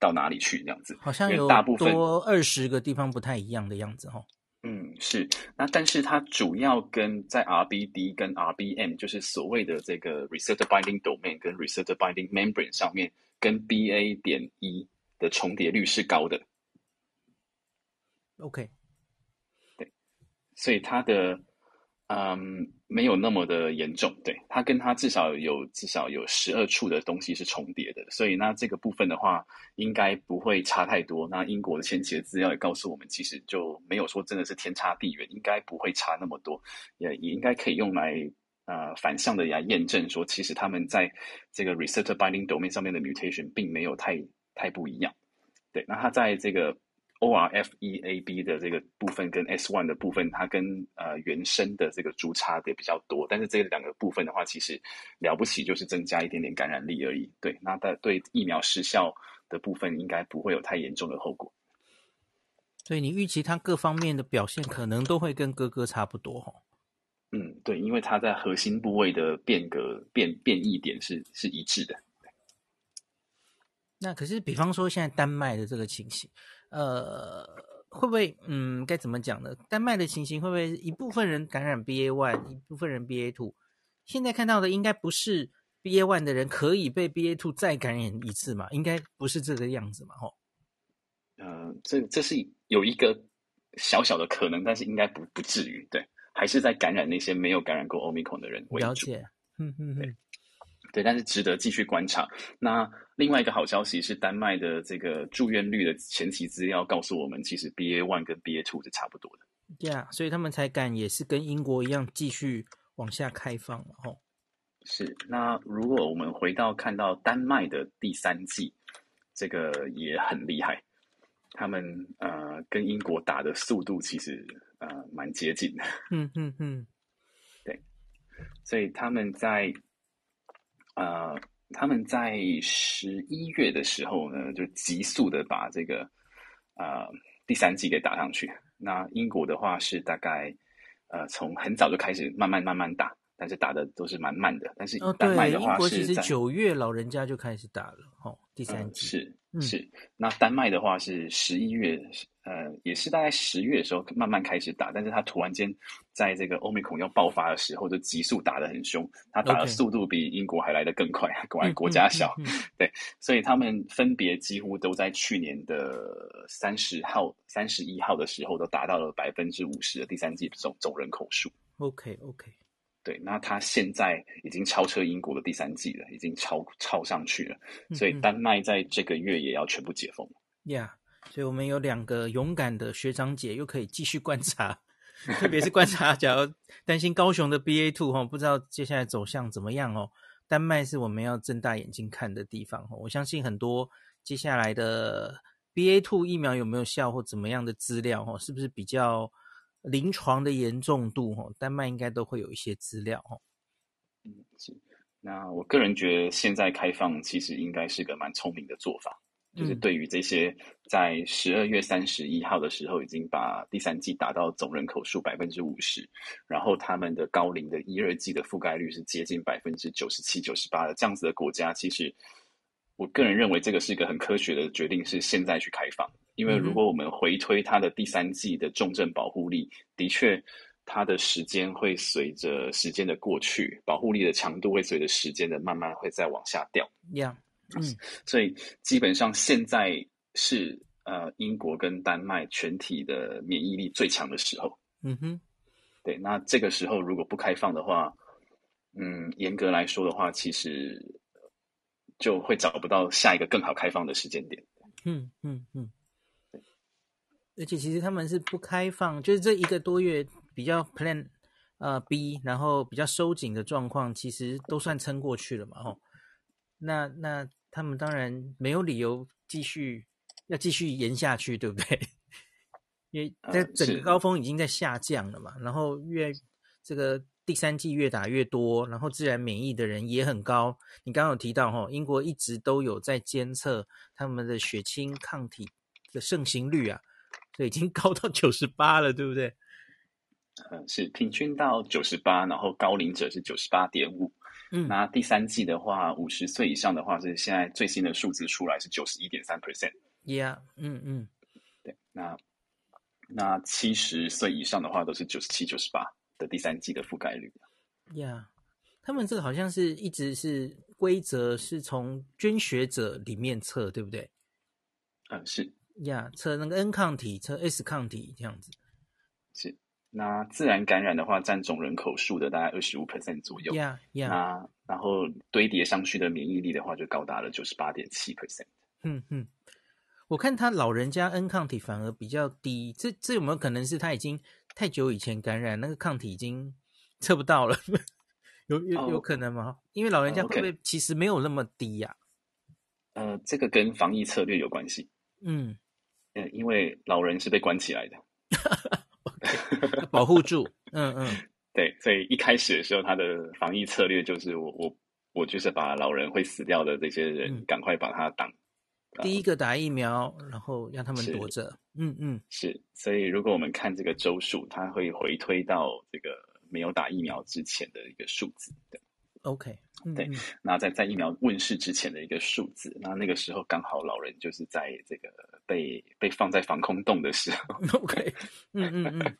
到哪里去这样子？好像有多二十个地方不太一样的样子哦。嗯，是。那但是它主要跟在 R B D 跟 R B M， 就是所谓的这个 receptor binding domain 跟 receptor binding membrane 上面，跟 B A 点一 的重叠率是高的。OK， 对，所以它的嗯没有那么的严重，对，它跟它至少有至少有十二处的东西是重叠的，所以那这个部分的话应该不会差太多。那英国的前期的资料也告诉我们，其实就没有说真的是天差地远，应该不会差那么多，也也应该可以用来呃反向的来验证说，其实他们在这个 receptor binding domain 上面的 mutation 并没有太太不一样。对，那它在这个O R F E A B 的这个部分跟 S 一 的部分，它跟呃原生的这个株差的比较多，但是这两个部分的话，其实了不起就是增加一点点感染力而已。对，那对疫苗失效的部分应该不会有太严重的后果。所以你预期它各方面的表现可能都会跟哥哥差不多哦。嗯，对，因为它在核心部位的变革变变异点是是一致的。那可是比方说现在丹麦的这个情形，呃，会不会嗯该怎么讲呢？丹麦的情形会不会一部分人感染 B A 一， 一部分人 B A 二？ 现在看到的应该不是 B A 一 的人可以被 B A 二 再感染一次嘛？应该不是这个样子嘛？吼，呃，这这是有一个小小的可能，但是应该不不至于，对，还是在感染那些没有感染过 Omicron 的人为主。了解，嗯嗯嗯。对，但是值得继续观察。那另外一个好消息是，丹麦的这个住院率的前期资料告诉我们，其实 B A 一 跟 B A 二 是差不多的。Yeah， 所以他们才敢也是跟英国一样继续往下开放哦。是，那如果我们回到看到丹麦的第三剂，这个也很厉害，他们呃跟英国打的速度其实呃蛮接近的。嗯嗯嗯，对，所以他们在。呃，他们在十一月的时候呢，就急速的把这个呃第三剂给打上去。那英国的话是大概呃从很早就开始慢慢慢慢打，但是打的都是蛮慢的。但是丹麦的话是在、哦、对，英国其实九月老人家就开始打了，哦，第三剂、呃、是嗯，是。那丹麦的话是十一月，呃，也是大概十月的时候慢慢开始打，但是它突然间在这个 Omicron 要爆发的时候就急速打得很凶，它打的速度比英国还来得更快，果然国家小，嗯嗯嗯嗯，对，所以他们分别几乎都在去年的三十号、三十一号的时候都达到了 百分之五十 的第三季总总人口数。OK OK。对，那它现在已经超车英国的第三季了，已经超超上去了，所以丹麦在这个月也要全部解封。呀、yeah, ，所以我们有两个勇敢的学长姐，又可以继续观察，特别是观察，假如担心高雄的 B A 二 哈、哦，不知道接下来走向怎么样哦。丹麦是我们要睁大眼睛看的地方、哦、我相信很多接下来的 B A 二 疫苗有没有效或怎么样的资料哦，是不是比较？临床的严重度，丹麦应该都会有一些资料。嗯，是。那我个人觉得现在开放其实应该是个蛮聪明的做法，就是对于这些在十二月三十一号的时候已经把第三季达到总人口数 百分之五十， 然后他们的高龄的一、二季的覆盖率是接近 百分之九十七、百分之九十八 的这样子的国家，其实我个人认为这个是一个很科学的决定，是现在去开放。因为如果我们回推它的第三季的重症保护力，的确它的时间会随着时间的过去，保护力的强度会随着时间的慢慢会再往下掉。Yeah. 嗯、所以基本上现在是、呃、英国跟丹麦全体的免疫力最强的时候。嗯哼，对，那这个时候如果不开放的话，嗯，严格来说的话，其实就会找不到下一个更好开放的时间点。嗯嗯嗯。而且其实他们是不开放，就是这一个多月比较 plan、呃、B 然后比较收紧的状况，其实都算撑过去了嘛、哦、那, 那他们当然没有理由继续要继续延下去，对不对？因为在整个高峰已经在下降了嘛，然后越这个第三季越打越多，然后自然免疫的人也很高。你刚刚有提到、哦、英国一直都有在监测他们的血清抗体的盛行率啊，所以已经高到九十八了，对不对？嗯，是平均到九十八，然后高龄者是 九十八点五。嗯，那第三季的话，五十岁以上的话是现在最新的数字出来是 百分之九十一点三。Yeah， 嗯嗯，对，那那七十岁以上的话都是 百分之九十七、百分之九十八 的第三季的覆盖率。Yeah， 他们这个好像是一直是规则是从捐血者里面测，对不对？嗯，是。呀、yeah, ，测那个 N 抗体，测 S 抗体这样子。是，那自然感染的话，占总人口数的大概 百分之二十五 左右。呀呀，那然后堆叠上去的免疫力的话，就高达了 百分之九十八点七。嗯嗯，我看他老人家 N 抗体反而比较低，这这有没有可能是他已经太久以前感染，那个抗体已经测不到了？有有有可能吗？ Oh, 因为老人家会不会其实没有那么低呀、啊？ Okay. 呃，这个跟防疫策略有关系。嗯。因为老人是被关起来的okay, 保护住嗯嗯，对，所以一开始的时候他的防疫策略就是我我我就是把老人会死掉的这些人赶快把他挡、嗯、第一个打疫苗，然后让他们躲着。嗯嗯，是。所以如果我们看这个周数，他会回推到这个没有打疫苗之前的一个数字。对 OK， 对、嗯嗯、那在在疫苗问世之前的一个数字，那那个时候刚好老人就是在这个被被放在防空洞的时候 ，OK， 嗯嗯嗯，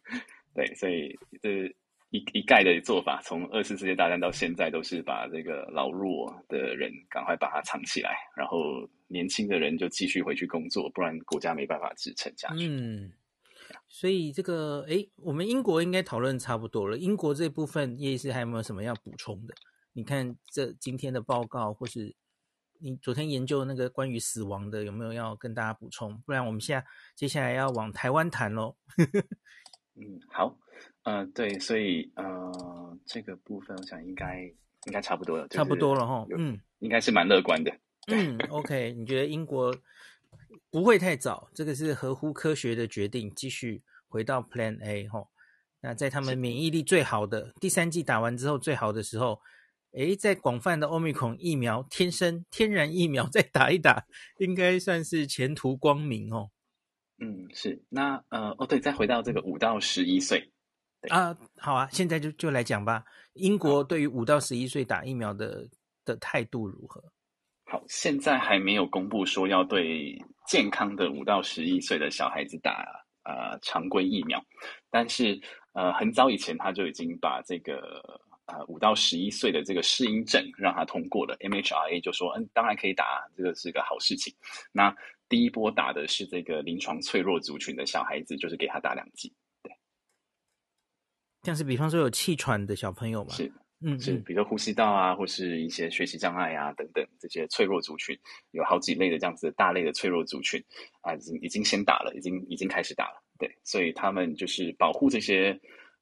对，所以这一一概的做法，从二次世界大战到现在，都是把这个老弱的人赶快把它藏起来，然后年轻的人就继续回去工作，不然国家没办法支撑下去。嗯，所以这个哎，我们英国应该讨论差不多了。英国这部分叶医师还有没有什么要补充的？你看这今天的报告，或是你昨天研究那个关于死亡的，有没有要跟大家补充？不然我们现在接下来要往台湾谈咯嗯，好，呃，对，所以呃，这个部分我想应该应该差不多了，就是、差不多了哈，嗯，应该是蛮乐观的。嗯 ，OK， 你觉得英国不会太早？这个是合乎科学的决定，继续回到 Plan A 哈。那在他们免疫力最好的第三季打完之后最好的时候。诶，在广泛的 Omicron 疫苗天生天然疫苗再打一打，应该算是前途光明哦。嗯，是。那呃，哦对，再回到这个五到十一岁啊，好啊，现在就就来讲吧。英国对于五到十一岁打疫苗的的态度如何？好，现在还没有公布说要对健康的五到十一岁的小孩子打呃常规疫苗，但是呃很早以前他就已经把这个呃五到十一岁的这个适应症让他通过了 M H R A 就说嗯当然可以打，这个是个好事情。那第一波打的是这个临床脆弱族群的小孩子，就是给他打两剂。对，像是比方说有气喘的小朋友嘛，是，嗯，是，比如说呼吸道啊，或是一些学习障碍啊等等这些脆弱族群，有好几类的这样子的大类的脆弱族群啊，已经已经先打了，已经已经开始打了。对，所以他们就是保护这些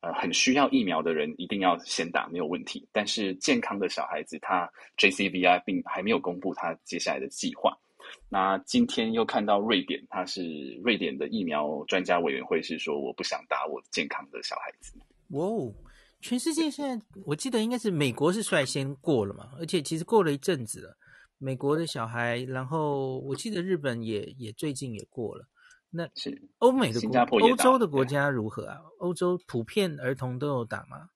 呃很需要疫苗的人，一定要先打，没有问题。但是健康的小孩子，他 J C V I 并还没有公布他接下来的计划。那今天又看到瑞典，他是瑞典的疫苗专家委员会是说我不想打我健康的小孩子。哇，全世界现在我记得应该是美国是率先过了嘛，而且其实过了一阵子了，美国的小孩，然后我记得日本也也最近也过了。那是欧美的国，新加坡也打，欧洲的国家如何啊？欧洲普遍儿童都有打吗？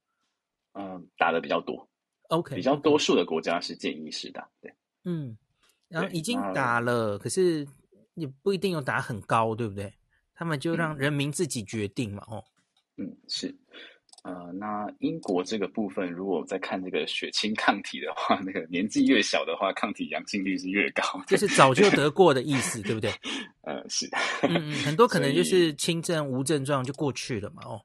嗯，打的比较多。OK， 比较多数的国家是建议是打，对，嗯。然后已经打了，可是也不一定有打很高，对不对？他们就让人民自己决定嘛，哦。嗯，是。呃，那英国这个部分，如果我在看这个血清抗体的话，那个年纪越小的话，抗体阳性率是越高，就是早就得过的意思，对不对？呃，是。嗯嗯，很多可能就是轻症无症状就过去了嘛，哦。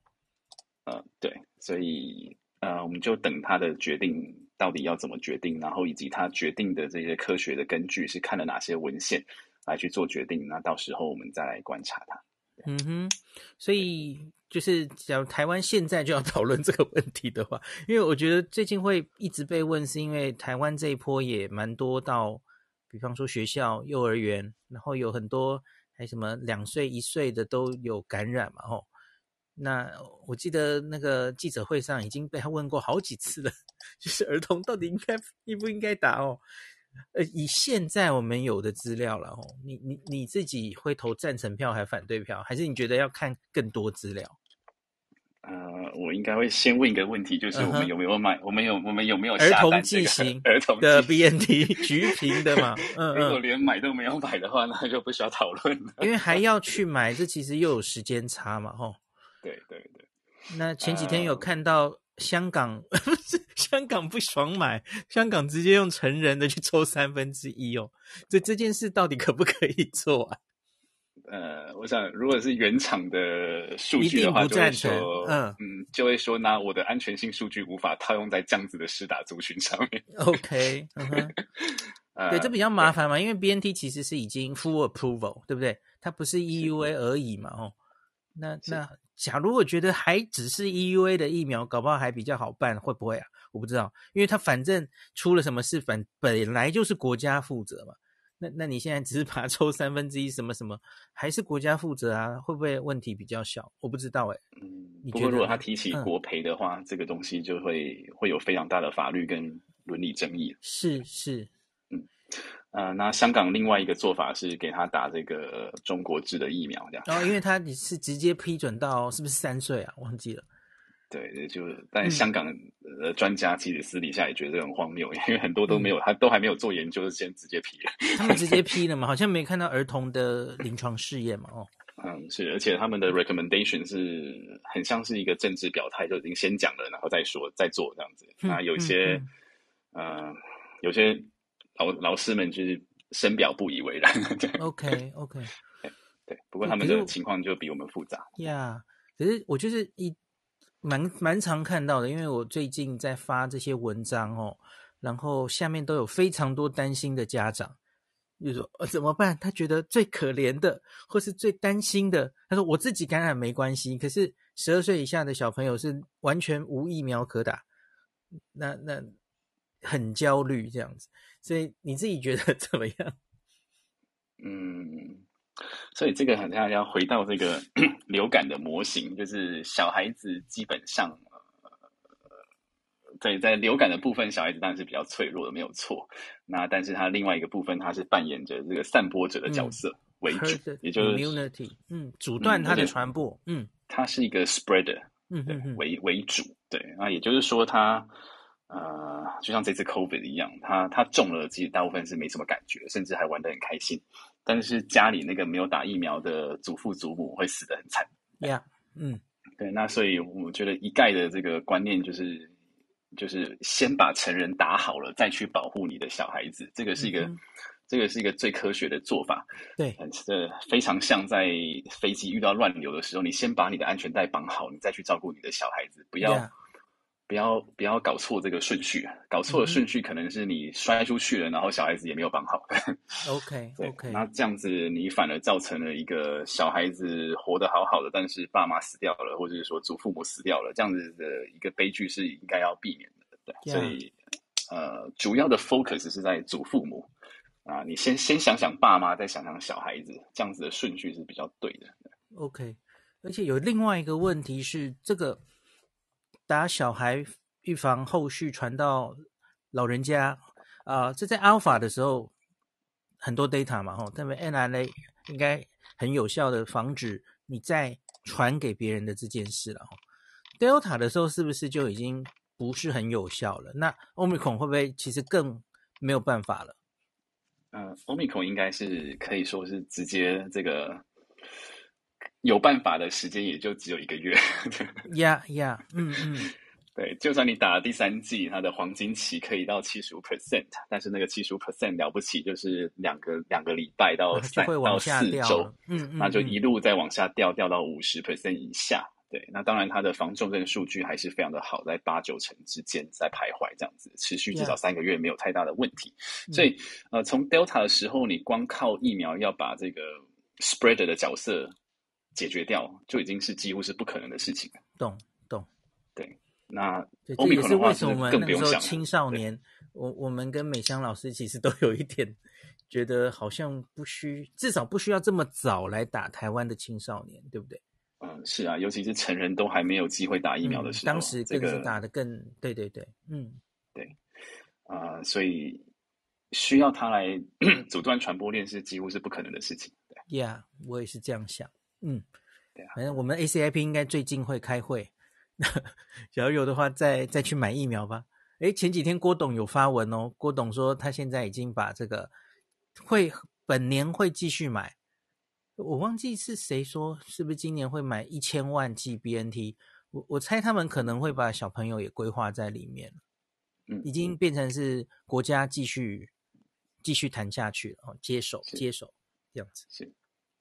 呃，对，所以呃，我们就等他的决定。到底要怎么决定，然后以及他决定的这些科学的根据是看了哪些文献来去做决定，那到时候我们再来观察它。嗯哼，所以就是假如台湾现在就要讨论这个问题的话，因为我觉得最近会一直被问，是因为台湾这一波也蛮多到，比方说学校、幼儿园，然后有很多还什么两岁、一岁的都有感染嘛，吼。那我记得那个记者会上已经被他问过好几次了，就是儿童到底应该应不应该打哦？呃，以现在我们有的资料了哦，你你你自己会投赞成票还反对票，还是你觉得要看更多资料？呃，我应该会先问一个问题，就是我们有没有买， uh-huh. 我们有我们有没有下单这个儿童的 B N T 橘瓶的嘛？嗯嗯，如果连买都没有买的话，那就不需要讨论了，因为还要去买，这其实又有时间差嘛，吼。对对对，那前几天有看到香港、呃、香港不爽买，香港直接用成人的去抽三分之一哦，这这件事到底可不可以做啊？呃，我想如果是原厂的数据的话，一定不赞成，就会说，嗯嗯，就会说那我的安全性数据无法套用在这样子的施打族群上面。OK， 嗯哼。呃、对，这比较麻烦嘛，因为 B N T 其实是已经 full approval， 对不对？它不是 E U A 而已嘛，哦，那那。假如我觉得还只是 E U A 的疫苗，搞不好还比较好办，会不会啊？我不知道，因为他反正出了什么事，反本来就是国家负责嘛。那那你现在只是把它抽三分之一什么什么，还是国家负责啊？会不会问题比较小？我不知道哎、欸。嗯，不过如果他提起国赔的话，嗯、这个东西就会会有非常大的法律跟伦理争议。是是，嗯。呃，那香港另外一个做法是给他打这个中国制的疫苗，这样。然、哦、后因为他是直接批准到是不是三岁啊？忘记了。对，就但香港的专家其实私底下也觉得很荒谬，嗯、因为很多都没有，他都还没有做研究，就先直接批了。他们直接批了嘛？好像没看到儿童的临床试验嘛？哦。嗯，是，而且他们的 recommendation 是很像是一个政治表态，就已经先讲了，然后再说再做这样子。那有些，嗯嗯嗯、呃，有些。老老师们就是深表不以为然。OK OK， 对, 对，不过他们的情况就比我们复杂。呀，可是我就是一蛮蛮常看到的，因为我最近在发这些文章哦，然后下面都有非常多担心的家长，就说、哦、怎么办？他觉得最可怜的，或是最担心的，他说我自己感染没关系，可是十二岁以下的小朋友是完全无疫苗可打，那那很焦虑这样子。所以你自己觉得怎么样？嗯，所以这个好像要回到这个流感的模型，就是小孩子基本上，呃、对，在流感的部分，小孩子当然是比较脆弱的，没有错。那但是他另外一个部分，他是扮演着这个散播者的角色为主，嗯、也就是 immunity， 嗯，阻断它的传播，嗯，它是一个 spreader， 嗯哼哼，为为主，对，那也就是说他。呃，就像这次 COVID 一样，他他中了，其实大部分是没什么感觉，甚至还玩得很开心。但是家里那个没有打疫苗的祖父祖母会死得很惨。Yeah， 嗯，对。那所以我觉得一概的这个观念就是，就是先把成人打好了，再去保护你的小孩子。这个是一个，嗯、这个是一个最科学的做法。对，这非常像在飞机遇到乱流的时候，你先把你的安全带绑好，你再去照顾你的小孩子，不要。Yeah.不要不要搞错这个顺序，搞错的顺序可能是你摔出去了，嗯、然后小孩子也没有绑好。OK OK， 那这样子你反而造成了一个小孩子活得好好的，但是爸妈死掉了，或者是说祖父母死掉了，这样子的一个悲剧是应该要避免的。对， yeah. 所以呃，主要的 focus 是在祖父母啊，你先先想想爸妈，再想想小孩子，这样子的顺序是比较对的。对 OK， 而且有另外一个问题是这个。打小孩预防后续传到老人家啊、呃，这在 Alpha 的时候很多 data 嘛吼，但是 M R A 应该很有效的防止你再传给别人的这件事了吼。Delta 的时候是不是就已经不是很有效了？那 Omicron 会不会其实更没有办法了？嗯、呃、，Omicron 应该是可以说是直接这个。有办法的时间也就只有一个月。呀呀，嗯嗯，对，就算你打了第三剂，它的黄金期可以到 百分之七十五， 但是那个 百分之七十五 了不起就是两个两个礼拜到三到四周，嗯嗯，那就一路再往下掉，掉到 百分之五十 以下。对，那当然它的防重症数据还是非常的好，在八九成之间在徘徊，这样子持续至少三个月没有太大的问题。Yeah. 所以呃，从 Delta 的时候，你光靠疫苗要把这个 spreader 的角色解决掉就已经是几乎是不可能的事情了。懂懂，对，那对这也是为什么我们那时候青少年，我我们跟美香老师其实都有一点觉得好像不需，至少不需要这么早来打台湾的青少年，对不对？嗯，是啊，尤其是成人都还没有机会打疫苗的时候，嗯、当时更是打得更、这个、对对对，嗯，对，啊、呃，所以需要他来阻断传播链是几乎是不可能的事情。对呀， yeah, 我也是这样想。嗯，对啊，反正我们 A C I P 应该最近会开会，假如有的话再再去买疫苗吧。诶，前几天郭董有发文哦，郭董说他现在已经把这个会本年会继续买，我忘记是谁说是不是今年会买一千万剂 B N T， 我我猜他们可能会把小朋友也规划在里面，嗯，已经变成是国家继续继续谈下去了，接手接手这样子。是。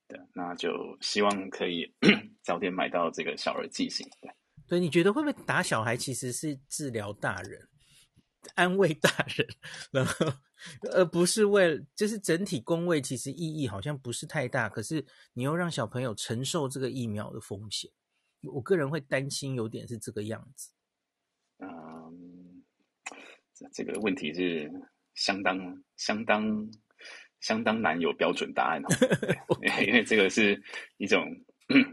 对，那就希望可以早点买到这个小儿剂型。对，你觉得会不会打小孩其实是治疗大人、安慰大人，然后而不是为就是整体公卫其实意义好像不是太大，可是你又让小朋友承受这个疫苗的风险，我个人会担心有点是这个样子。嗯，这个问题是相当相当。相当难有标准答案、哦，因为这个是一种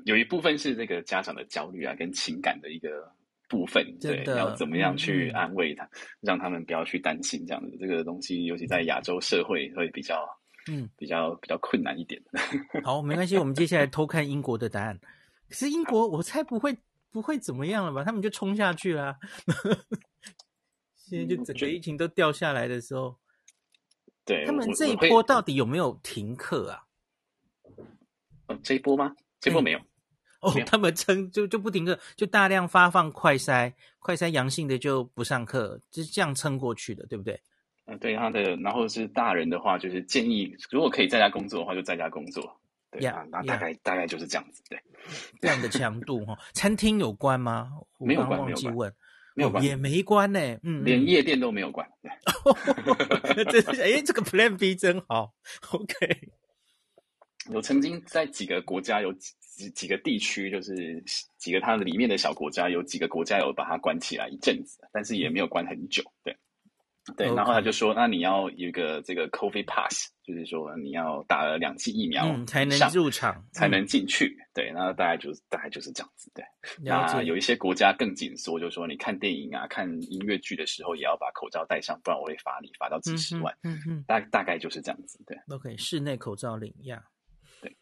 有一部分是这个家长的焦虑啊，跟情感的一个部分，对，要怎么样去安慰他，嗯、让他们不要去担心这样子。这个东西尤其在亚洲社会会比较，嗯，比较比较困难一点。好，没关系，我们接下来偷看英国的答案。可是英国，我猜不会不会怎么样了吧？他们就冲下去啦、啊。现在就整个疫情都掉下来的时候。对，他们这一波到底有没有停课啊？哦，这一波吗？这一波没有。嗯、哦有，他们撑就就不停课，就大量发放快筛，快筛阳性的就不上课，就是这样撑过去的，对不对？嗯、呃，对，他的然后是大人的话，就是建议如果可以在家工作的话，就在家工作。对呀，那、yeah, 大概、yeah. 大概就是这样子，对。这样的强度哈，餐厅有关吗？我刚刚忘记问。没有关、哦、也没关呢、欸，嗯，连夜店都没有关。对，真是哎，这个 Plan B 真好。OK， 我曾经在几个国家有几几个地区，就是几个它里面的小国家，有几个国家有把它关起来一阵子，但是也没有关很久。对，对， okay. 然后他就说，那你要有一个这个 COVID Pass， 就是说你要打了两剂疫苗、嗯、才能入场，才能进去。嗯对，那大概就是大概就是这样子，对。那有一些国家更紧缩，就是说你看电影啊、看音乐剧的时候也要把口罩戴上，不然我会罚你，罚到几十万。嗯嗯嗯、大大概就是这样子，对。OK， 室内口罩令呀。对。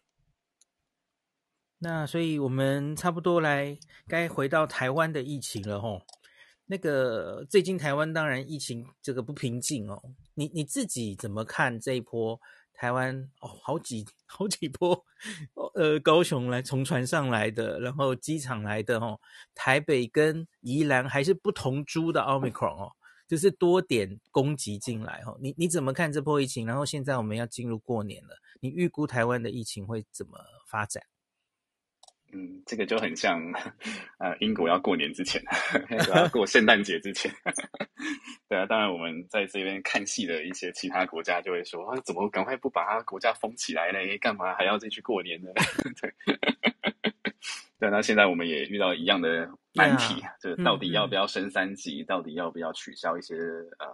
那所以我们差不多来该回到台湾的疫情了吼。那个最近台湾当然疫情这个不平静哦，你你自己怎么看这一波台湾哦好几好几波呃高雄来从船上来的，然后机场来的哦，台北跟宜兰还是不同株的 Omicron 哦，就是多点攻击进来哦，你你怎么看这波疫情？然后现在我们要进入过年了，你预估台湾的疫情会怎么发展？嗯，这个就很像，呃，英国要过年之前，要过圣诞节之前，对啊，当然我们在这边看戏的一些其他国家就会说，啊，怎么赶快不把它国家封起来嘞？干嘛还要再去过年呢？对，对，那现在我们也遇到一样的难题， yeah, 就是到底要不要升三级，嗯、到底要不要取消一些呃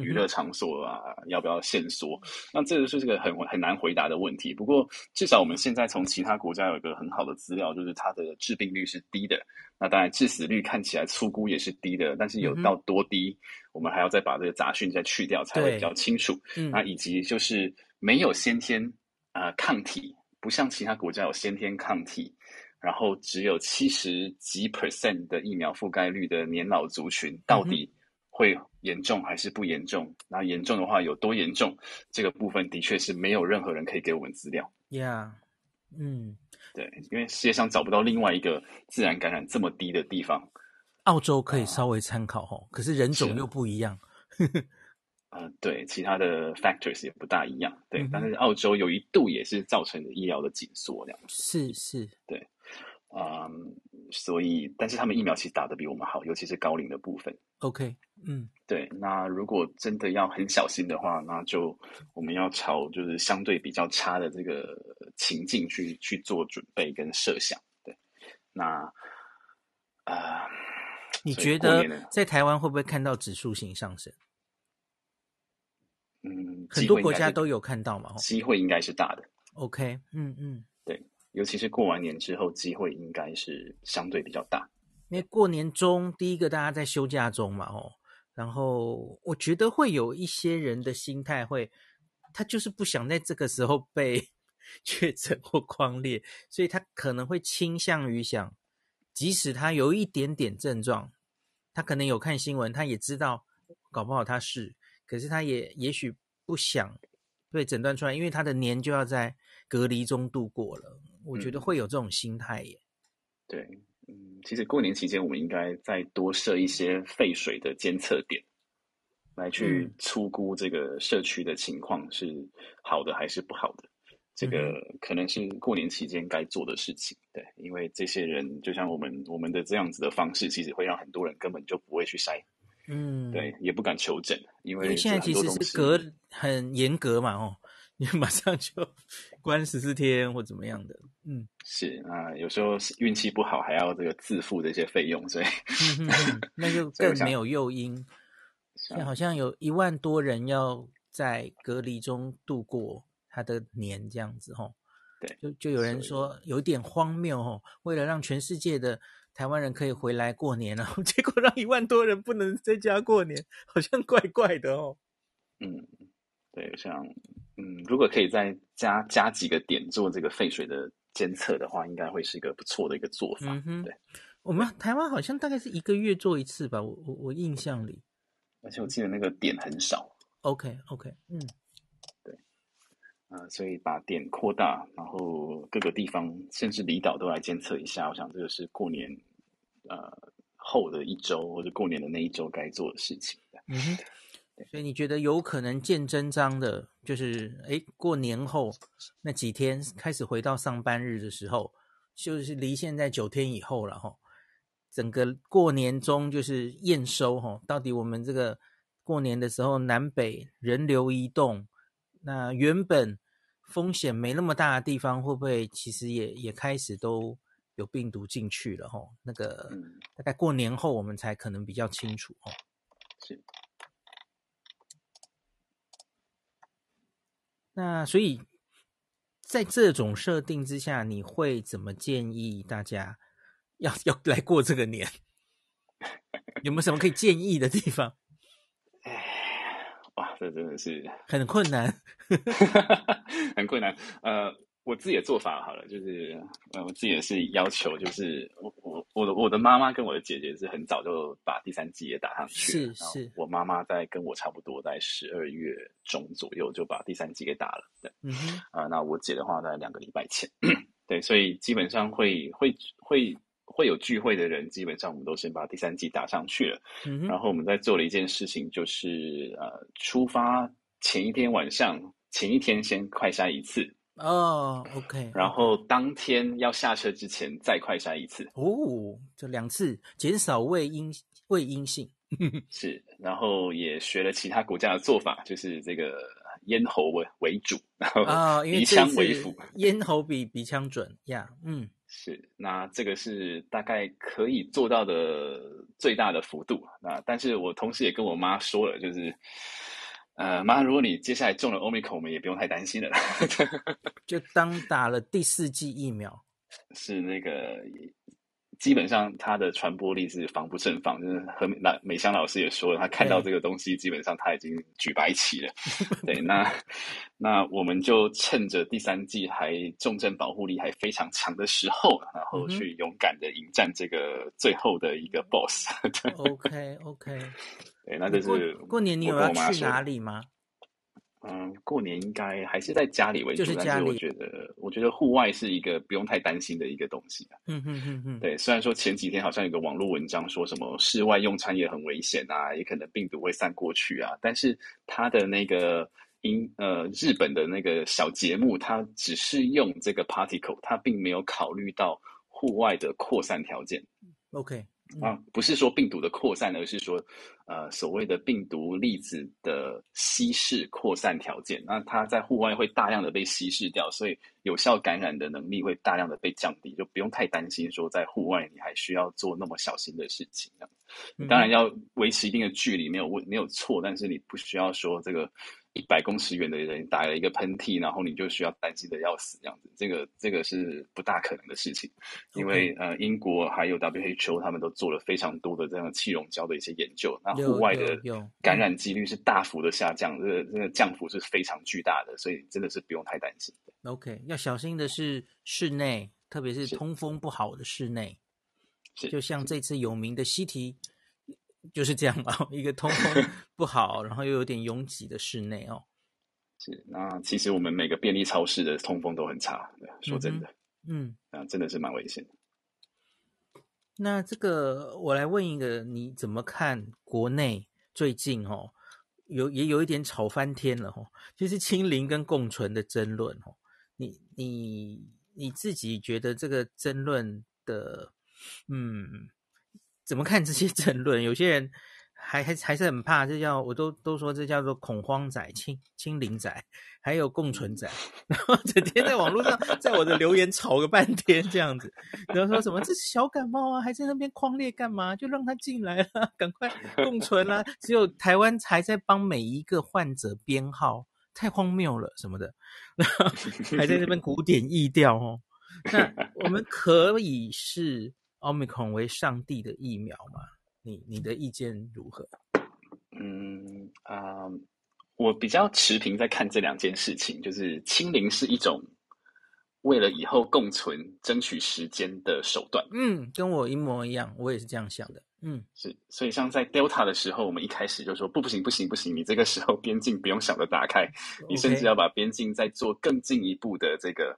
娱乐场所啊，嗯、要不要限缩？那这就是个很很难回答的问题。不过至少我们现在从其他国家有一个很好的资料，就是它的致病率是低的。那当然致死率看起来粗估也是低的，但是有到多低，嗯、我们还要再把这个杂讯再去掉才会比较清楚。嗯、那以及就是没有先天呃抗体，不像其他国家有先天抗体。然后只有七十几 percent 的疫苗覆盖率的年老族群，到底会严重还是不严重？那、嗯、严重的话有多严重？这个部分的确是没有任何人可以给我们资料。Yeah， 嗯，对，因为世界上找不到另外一个自然感染这么低的地方。澳洲可以稍微参考哦，啊、可是人种又不一样。呃，对，其他的 factors 也不大一样。对，嗯、但是澳洲有一度也是造成了医疗的紧缩，这样是是，对。嗯，所以，但是他们疫苗其实打得比我们好，尤其是高龄的部分。OK， 嗯，对。那如果真的要很小心的话，那就我们要朝就是相对比较差的这个情境去去做准备跟设想。对，那啊，呃、你觉得在台湾会不会看到指数型上升？嗯，很多国家都有看到嘛，机会应该是大的。OK， 嗯嗯，对。尤其是过完年之后，机会应该是相对比较大。因为过年中，第一个大家在休假中嘛，哦，然后我觉得会有一些人的心态会，他就是不想在这个时候被确诊或匡列，所以他可能会倾向于想，即使他有一点点症状，他可能有看新闻，他也知道，搞不好他是，可是他也也许不想被诊断出来，因为他的年就要在隔离中度过了。我觉得会有这种心态耶。嗯、对，嗯，其实过年期间我们应该再多设一些废水的监测点，来去粗估这个社区的情况是好的还是不好的。这个可能是过年期间该做的事情。对，因为这些人就像我们我们的这样子的方式，其实会让很多人根本就不会去筛。嗯，对，也不敢求诊，因为现在其实是隔很严格嘛，哦。你马上就关十四天或怎么样的，嗯，是啊、呃，有时候运气不好还要这个自付这些费用，所以、嗯、哼哼那就更没有诱因。好像有一万多人要在隔离中度过他的年这样子吼，对，就就有人说有点荒谬吼，为了让全世界的台湾人可以回来过年，然后结果让一万多人不能在家过年，好像怪怪的哦。嗯，对，像。嗯，如果可以再加加几个点做这个废水的监测的话，应该会是一个不错的一个做法。嗯哼，对，我们台湾好像大概是一个月做一次吧，我我我印象里。而且我记得那个点很少。OK OK， 嗯，对，啊、呃，所以把点扩大，然后各个地方甚至离岛都来监测一下，我想这个是过年呃后的一周或者过年的那一周该做的事情。嗯哼。所以你觉得有可能见真章的，就是哎，过年后那几天开始回到上班日的时候，就是离现在九天以后了哈。整个过年中就是验收哈，到底我们这个过年的时候南北人流移动，那原本风险没那么大的地方，会不会其实也也开始都有病毒进去了哈？那个大概过年后我们才可能比较清楚哈。是。那所以在这种设定之下，你会怎么建议大家要要来过这个年？有没有什么可以建议的地方？哇，这真的是很困难，很困难。呃，我自己的做法好了，就是呃，我自己也是要求，就是我我我的我的妈妈跟我的姐姐是很早就把第三剂也打上去，是是。然后我妈妈在跟我差不多，在十二月中左右就把第三剂给打了，对，嗯哼。啊、呃，那我姐的话在两个礼拜前，对，所以基本上会会会会有聚会的人，基本上我们都先把第三剂打上去了，嗯哼。然后我们在做了一件事情，就是呃，出发前一天晚上，前一天先快筛一次。哦、oh, ,OK, 然后当天要下车之前再快筛一次哦，这两次减少未阴未阴性是，然后也学了其他国家的做法，就是这个咽喉为主，然后鼻腔为辅、哦、咽喉比鼻腔准呀、yeah, 嗯，是，那这个是大概可以做到的最大的幅度，那但是我同时也跟我妈说了，就是呃，妈，如果你接下来中了 Omicron， 我们也不用太担心了啦。就当打了第四剂疫苗，是那个基本上它的传播力是防不胜防。就是和美香老师也说了，他看到这个东西，基本上他已经举白旗了。对，那那我们就趁着第三剂还重症保护力还非常强的时候，然后去勇敢的迎战这个最后的一个 boss。OK OK。对，那就是过过年你有要去哪里吗？嗯，过年应该还是在家里为主，就是家里。但是我觉得，我觉得户外是一个不用太担心的一个东西、啊。嗯嗯嗯嗯。对，虽然说前几天好像有个网络文章说什么室外用餐也很危险啊，也可能病毒会散过去啊，但是它的那个英呃日本的那个小节目，它只是用这个 particle， 它并没有考虑到户外的扩散条件。OK。啊，不是说病毒的扩散，而是说，呃，所谓的病毒粒子的稀释扩散条件。那它在户外会大量的被稀释掉，所以有效感染的能力会大量的被降低，就不用太担心说在户外你还需要做那么小心的事情。当然要维持一定的距离，没有没有错，但是你不需要说这个一百公尺远的人打了一个喷嚏，然后你就需要担心的要死这样子，这个这个是不大可能的事情，因为、okay. 呃，英国还有 W H O 他们都做了非常多的这样气溶胶的一些研究，那户外的感染几率是大幅的下降，这个这个降幅是非常巨大的，所以真的是不用太担心的。 OK， 要小心的是室内，特别是通风不好的室内，就像这次有名的西堤就是这样哦，一个通风不好，然后又有点拥挤的室内哦。是，那其实我们每个便利超市的通风都很差，说真的，嗯，啊，真的是蛮危险的。那这个我来问一个，你怎么看国内最近哦，有也有一点吵翻天了哦，就是清零跟共存的争论哦，你你你自己觉得这个争论的，嗯。怎么看这些争论？有些人还还还是很怕，这叫我都都说这叫做恐慌仔、清清零仔，还有共存仔，然后整天在网络上在我的留言吵个半天这样子，然后说什么这是小感冒啊，还在那边匡列干嘛？就让他进来啦，赶快共存啦！只有台湾还在帮每一个患者编号，太荒谬了什么的，然后还在那边古典意调哦。那我们可以是。Omicron 为上帝的疫苗嘛？你你的意见如何？嗯啊、呃，我比较持平在看这两件事情，就是清零是一种为了以后共存争取时间的手段。嗯，跟我一模一样，我也是这样想的。嗯，是，所以像在 Delta 的时候，我们一开始就说不，不行，不行，不行，你这个时候边境不用想着打开， okay. 你甚至要把边境再做更进一步的这个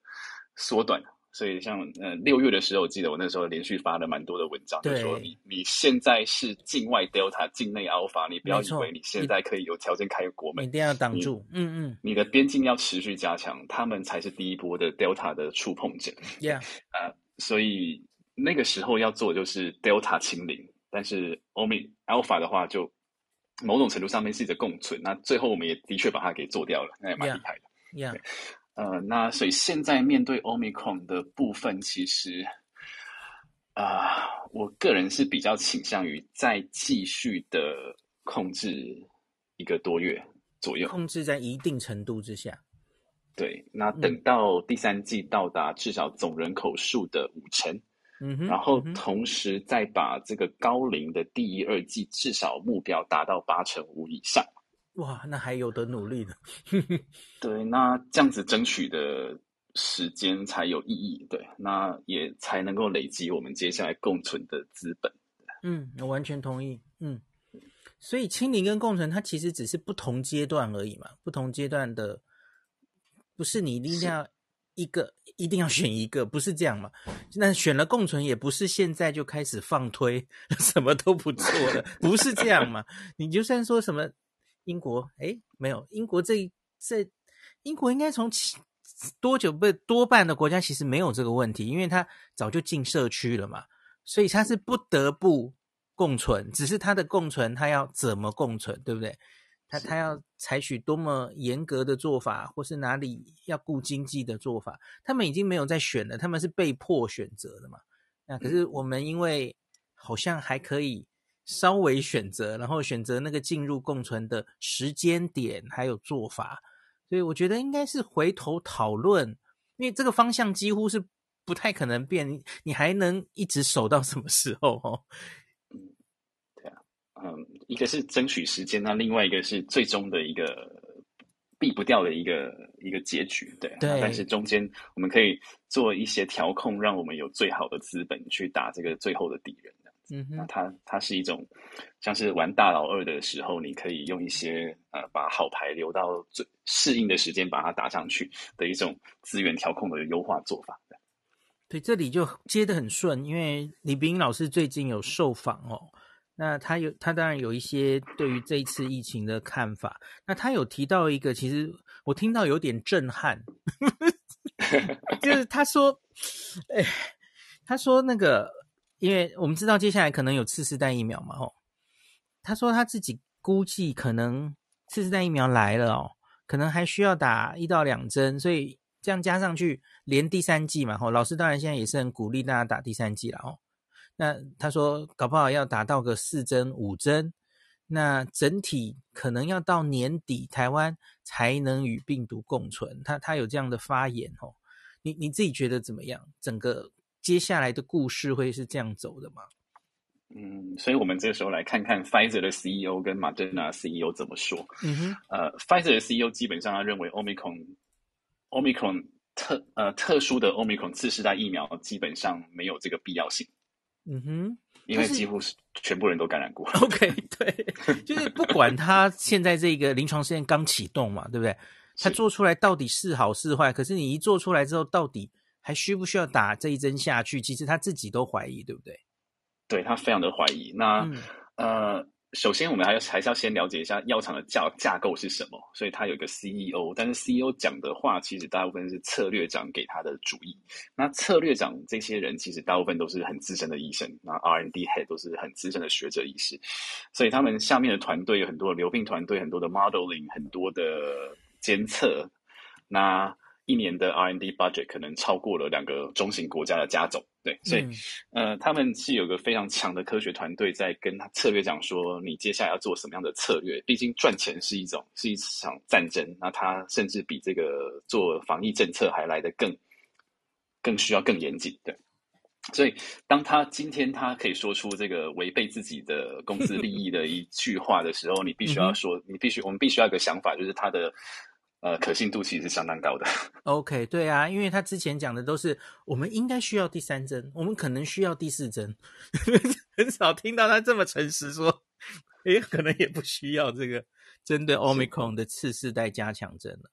缩短。所以像呃六月的时候，我记得我那时候连续发了蛮多的文章，就说你你现在是境外 Delta， 境内 Alpha， 你不要以为你现在可以有条件开国门，一定要挡住，嗯嗯，你的边境要持续加强，他们才是第一波的 Delta 的触碰者。Yeah， 呃，所以那个时候要做的就是 Delta 清零，但是 Omi Alpha 的话就某种程度上面是一个共存，那最后我们也的确把它给做掉了，那也蛮厉害的。Yeah, yeah.呃，那所以现在面对 Omicron 的部分，其实，啊、呃，我个人是比较倾向于再继续的控制一个多月左右，控制在一定程度之下。对，那等到第三季到达至少总人口数的五成，嗯哼，然后同时再把这个高龄的第一、二季至少目标达到八成五以上。哇，那还有的努力呢。对，那这样子争取的时间才有意义，对，那也才能够累积我们接下来共存的资本。嗯，我完全同意。嗯，所以清零跟共存它其实只是不同阶段而已嘛，不同阶段的，不是你一定要一个一定要选一个，不是这样嘛？那选了共存也不是现在就开始放推，什么都不做了，不是这样嘛？你就算说什么英国，哎，没有，英国这这英国应该从多久被多半的国家其实没有这个问题，因为它早就进社区了嘛，所以它是不得不共存，只是它的共存它要怎么共存，对不对？他他要采取多么严格的做法，或是哪里要顾经济的做法，他们已经没有在选了，他们是被迫选择的嘛。那可是我们因为好像还可以稍微选择，然后选择那个进入共存的时间点还有做法，所以我觉得应该是回头讨论，因为这个方向几乎是不太可能变，你还能一直守到什么时候哦？嗯，一个是争取时间，那另外一个是最终的一个避不掉的一个一个结局，对。对。但是中间我们可以做一些调控，让我们有最好的资本去打这个最后的敌人。嗯哼。那它它是一种像是玩大老二的时候，你可以用一些呃把好牌留到最适应的时间把它打上去的一种资源调控的优化做法。对，这里就接得很顺，因为李秉老师最近有受访哦。那他有，他当然有一些对于这一次疫情的看法。那他有提到一个，其实我听到有点震撼，就是他说，哎，他说那个，因为我们知道接下来可能有次世代疫苗嘛，哦，他说他自己估计可能次世代疫苗来了哦，可能还需要打一到两针，所以这样加上去连第三剂嘛，哦，老师当然现在也是很鼓励大家打第三剂了哦。那他说搞不好要达到个四针五针，那整体可能要到年底台湾才能与病毒共存，他他有这样的发言哦。你你自己觉得怎么样？整个接下来的故事会是这样走的吗？嗯，所以我们这时候来看看 Pfizer 的 C E O 跟 Moderna C E O 怎么说。嗯哼，呃 Pfizer 的 C E O 基本上他认为 Omicron Omicron 特呃特殊的 Omicron 次世代疫苗基本上没有这个必要性。嗯哼，因为几乎是全部人都感染过。OK， 对，就是不管他现在这个临床试验刚启动嘛，对不对？他做出来到底是好是坏？可是你一做出来之后，到底还需不需要打这一针下去？其实他自己都怀疑，对不对？对，他非常的怀疑。那、嗯、呃，首先我们还是还是要先了解一下药厂的架架构是什么。所以他有一个 C E O， 但是 C E O 讲的话，其实大部分是策略长给他的主意。那策略长这些人，其实大部分都是很资深的医生，那 R and D head 都是很资深的学者医师，所以他们下面的团队有很多的流病团队，很多的 modeling， 很多的监测。那一年的 R and D budget 可能超过了两个中型国家的加总，对，所以、嗯、呃，他们是有个非常强的科学团队在跟他策略讲说，你接下来要做什么样的策略？毕竟赚钱是一种是一场战争，那它甚至比这个做防疫政策还来得更更需要更严谨，对。所以当他今天他可以说出这个违背自己的公司利益的一句话的时候，你必须要说，你必须我们必须要有个想法，就是他的。呃，可信度其实是相当高的。OK， 对啊，因为他之前讲的都是我们应该需要第三针，我们可能需要第四针，很少听到他这么诚实说，诶，可能也不需要这个针对 Omicron 的次世代加强针了。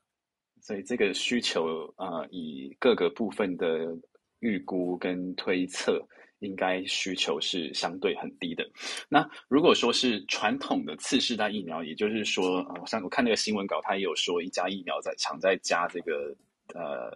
所以这个需求啊、呃，以各个部分的预估跟推测，应该需求是相对很低的。那如果说是传统的次世代疫苗，也就是说，我、呃、上我看那个新闻稿，它也有说一家疫苗在厂在加这个呃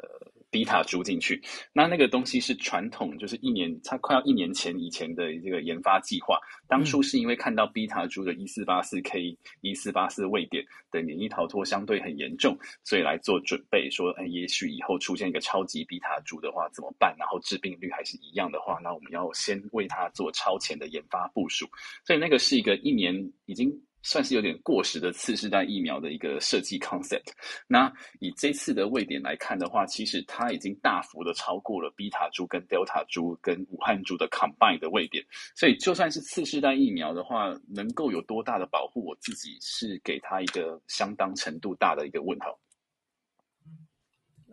Beta 株进去。那那个东西是传统，就是一年，它快要一年前以前的这个研发计划。当初是因为看到 Beta 株的 一四八四K、一四八四位点的免疫逃脱相对很严重，所以来做准备说，哎，也许以后出现一个超级 Beta 株的话怎么办？然后致病率还是一样的话，那我们要先为它做超前的研发部署。所以那个是一个一年已经算是有点过时的次世代疫苗的一个设计 concept。 那以这次的位点来看的话，其实它已经大幅的超过了 Beta 株跟 Delta 株跟武汉株的 combine 的位点，所以就算是次世代疫苗的话，能够有多大的保护，我自己是给它一个相当程度大的一个问号。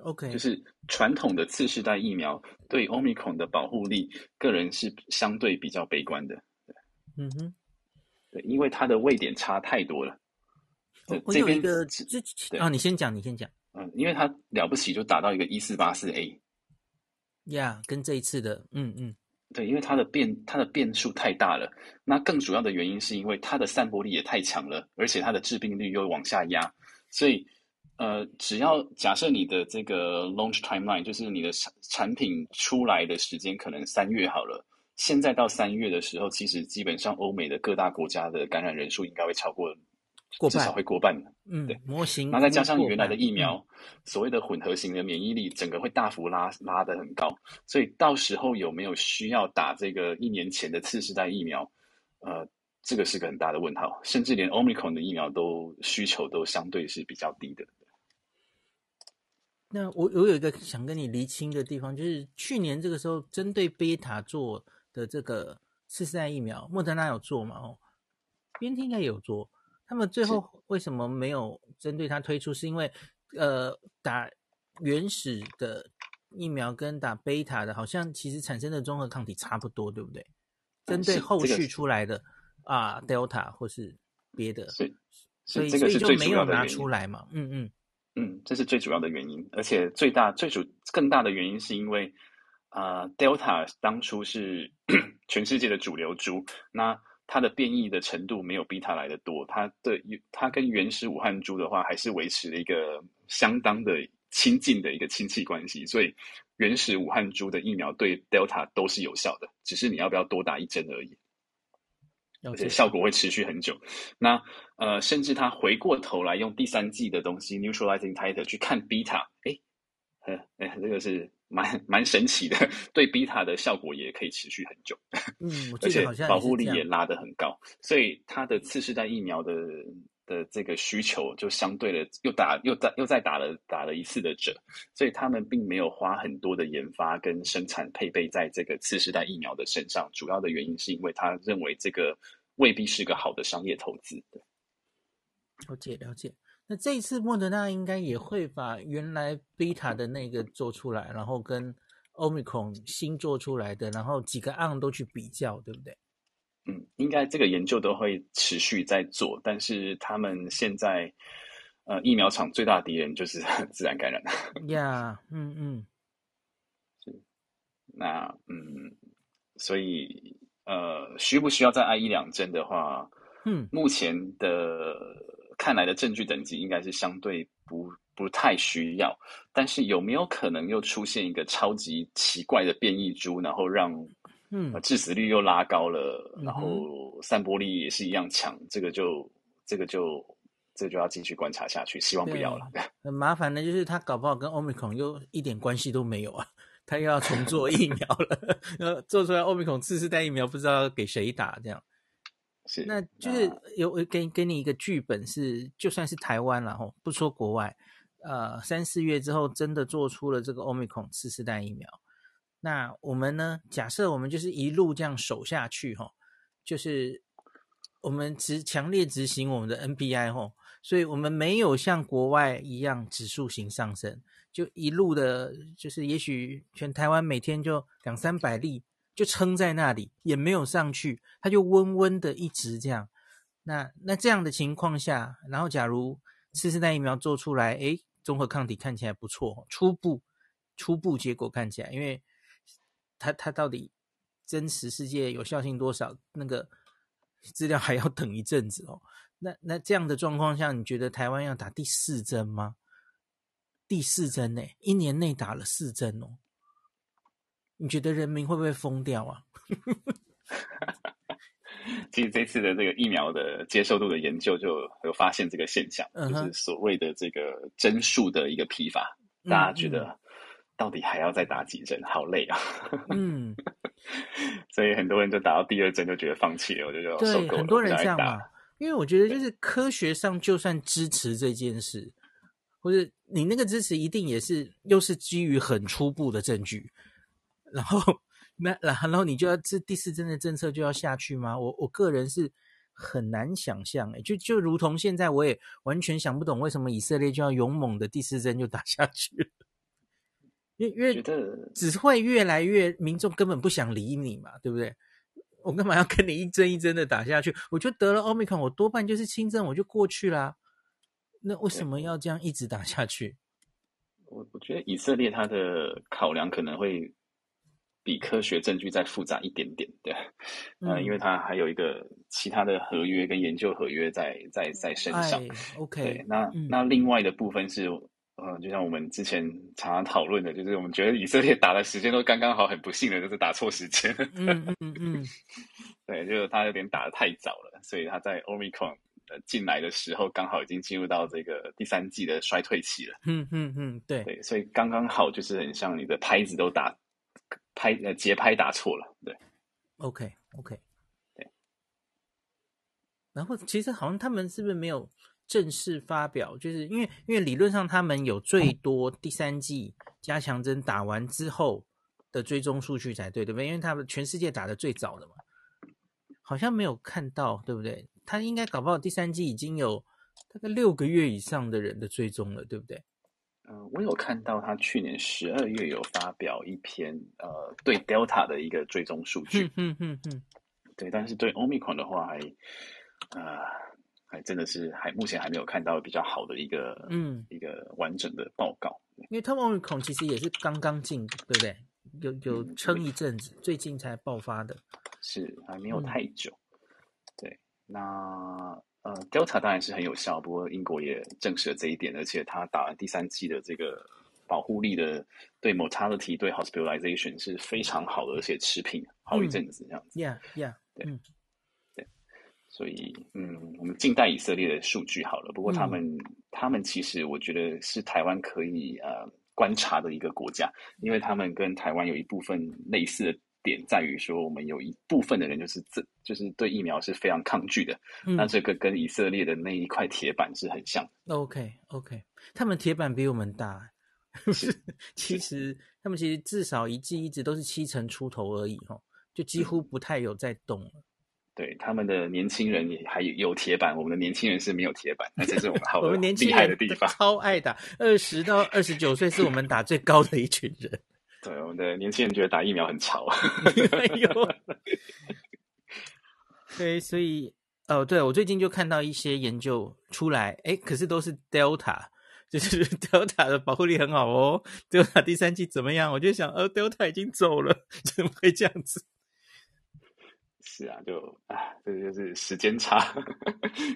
OK， 就是传统的次世代疫苗对 Omicron 的保护力，个人是相对比较悲观的。对，嗯哼，对，因为它的位点差太多了。哦、我有一个，啊，你先讲，你先讲。嗯，因为它了不起就打到一个 一四八四A。呀、yeah, ，跟这一次的，嗯嗯，对，因为它的变它的变数太大了。那更主要的原因是因为它的散播力也太强了，而且它的致病率又往下压，所以。呃，只要假设你的这个 launch timeline， 就是你的产品出来的时间可能三月好了，现在到三月的时候，其实基本上欧美的各大国家的感染人数应该会超过，过半，至少会过半的。嗯，对，模型。那再加上原来的疫苗，所谓的混合型的免疫力，整个会大幅拉拉得很高，所以到时候有没有需要打这个一年前的次世代疫苗，呃，这个是个很大的问号，甚至连 Omicron 的疫苗都需求都相对是比较低的。那我我有一个想跟你厘清的地方，就是去年这个时候针对 Beta 做的这个次世代疫苗，莫德纳有做嘛？哦 ，B N T 应该也有做。他们最后为什么没有针对它推出？是因为呃，打原始的疫苗跟打 Beta 的，好像其实产生的综合抗体差不多，对不对？针对后续出来的、这个、啊 Delta 或是别的，是所以、这个、所以就没有拿出来嘛？嗯嗯。嗯，这是最主要的原因，而且最大、最主更大的原因是因为，啊、呃、，Delta 当初是全世界的主流株，那它的变异的程度没有 Beta 来的多，它的它跟原始武汉株的话，还是维持了一个相当的亲近的一个亲戚关系，所以原始武汉株的疫苗对 Delta 都是有效的，只是你要不要多打一针而已。而且效果会持续很久。那呃，甚至他回过头来用第三季的东西 neutralizing titer 去看 beta， 哎，呃，哎，这个是蛮蛮神奇的，对 beta 的效果也可以持续很久。嗯，我记得好像而且保护力也拉得很高，所以他的次世代疫苗的的这个需求就相对的又打又打又再打了打了一次的折，所以他们并没有花很多的研发跟生产配备在这个次世代疫苗的身上，主要的原因是因为他认为这个未必是个好的商业投资。对，了解了解。那这一次莫德纳应该也会把原来 Beta 的那个做出来，然后跟 Omicron 新做出来的，然后几个 arm 都去比较，对不对？嗯，应该这个研究都会持续在做，但是他们现在呃疫苗厂最大的敌人就是自然感染。呀、yeah, 嗯，嗯嗯，那嗯，所以呃需不需要再挨一两针的话，嗯，目前的看来的证据等级应该是相对不不太需要，但是有没有可能又出现一个超级奇怪的变异株，然后让？嗯，致死率又拉高了，然后散播力也是一样强，嗯、这个就这个就这个、就要继续观察下去，希望不要了。很麻烦的就是他搞不好跟 Omicron 又一点关系都没有啊，他又要重做疫苗了，呃，做出来 Omicron 次世代疫苗不知道给谁打这样。是，那就是有给给你一个剧本是，就算是台湾啦吼，不说国外，呃，三四月之后真的做出了这个 Omicron 次世代疫苗。那我们呢？假设我们就是一路这样守下去哈、哦，就是我们执强烈执行我们的 N P I 哈、哦，所以我们没有像国外一样指数型上升，就一路的，就是也许全台湾每天就两三百例就撑在那里，也没有上去，它就温温的一直这样。那那这样的情况下，然后假如次世代疫苗做出来，哎，综合抗体看起来不错，初步初步结果看起来，因为。它它到底真实世界有效性多少？那个资料还要等一阵子哦。那那这样的状况下，你觉得台湾要打第四针吗？第四针呢、欸？一年内打了四针哦。你觉得人民会不会疯掉啊？其实这次的这个疫苗的接受度的研究就有发现这个现象， uh-huh. 就是所谓的这个针数的一个疲乏，大家觉得、嗯。嗯到底还要再打几针？好累啊！嗯，所以很多人就打到第二针就觉得放弃了，我就觉得受够了。对，很多人这样嘛。因为我觉得就是科学上就算支持这件事，或者你那个支持一定也是又是基于很初步的证据，然后那然后你就要这第四针的政策就要下去吗？我我个人是很难想象、欸，就就如同现在我也完全想不懂为什么以色列就要勇猛的第四针就打下去了。因为只会越来越民众根本不想理你嘛，对不对？我干嘛要跟你一针一针的打下去？我就得了 Omicron， 我多半就是轻症，我就过去啦。那为什么要这样一直打下去？我我觉得以色列它的考量可能会比科学证据再复杂一点点的，嗯、呃，因为它还有一个其他的合约跟研究合约在在在身上。OK， 对，那、嗯、那另外的部分是，呃，就像我们之前常常讨论的，就是我们觉得以色列打的时间都刚刚好，很不幸的就是打错时间。嗯嗯嗯，对，就是他有点打得太早了，所以他在 Omicron。进来的时候刚好已经进入到这个第三季的衰退期了。嗯嗯嗯，对对，所以刚刚好就是很像你的拍子都打拍呃节拍打错了，对。OK OK， 对。然后其实好像他们是不是没有正式发表？就是因为因为理论上他们有最多第三季加强针打完之后的追踪数据才对，对不对？因为他们全世界打得最早的嘛，好像没有看到，对不对？他应该搞不好第三季已经有大概六个月以上的人的追踪了，对不对？呃、我有看到他去年十二月有发表一篇呃对 Delta 的一个追踪数据，嗯嗯嗯，对，但是对 Omicron 的话还呃还真的是还目前还没有看到比较好的一个嗯一个完整的报告，因为他们 Omicron 其实也是刚刚进，对不对？有有撑一阵子，嗯，最近才爆发的，是还没有太久，嗯、对。那呃 ，Delta 当然是很有效，不过英国也证实了这一点，而且它打完第三剂的这个保护力的对 mortality 对 hospitalization 是非常好的，而且持平好一阵子这样子。嗯、yeah yeah， 对、嗯、对，所以嗯，我们近代以色列的数据好了，不过他们、嗯、他们其实我觉得是台湾可以呃观察的一个国家，因为他们跟台湾有一部分类似的。点在于说，我们有一部分的人就是这就是对疫苗是非常抗拒的，嗯、那这个跟以色列的那一块铁板是很像的。OK OK， 他们铁板比我们大，其实他们其实至少一剂一直都是七成出头而已，哦、就几乎不太有在动了。对，他们的年轻人也还有铁板，我们的年轻人是没有铁板，那这是我们好的我们年轻人厉害的地方。超爱打，二十到二十九岁是我们打最高的一群人。对，我们的年轻人觉得打疫苗很潮。哎呦，对，所以哦，对，我最近就看到一些研究出来，哎，可是都是 Delta， 就是 Delta 的保护力很好哦。Delta 第三季怎么样？我就想，哦 ，Delta 已经走了，怎么会这样子？是啊，就啊，这就是时间差。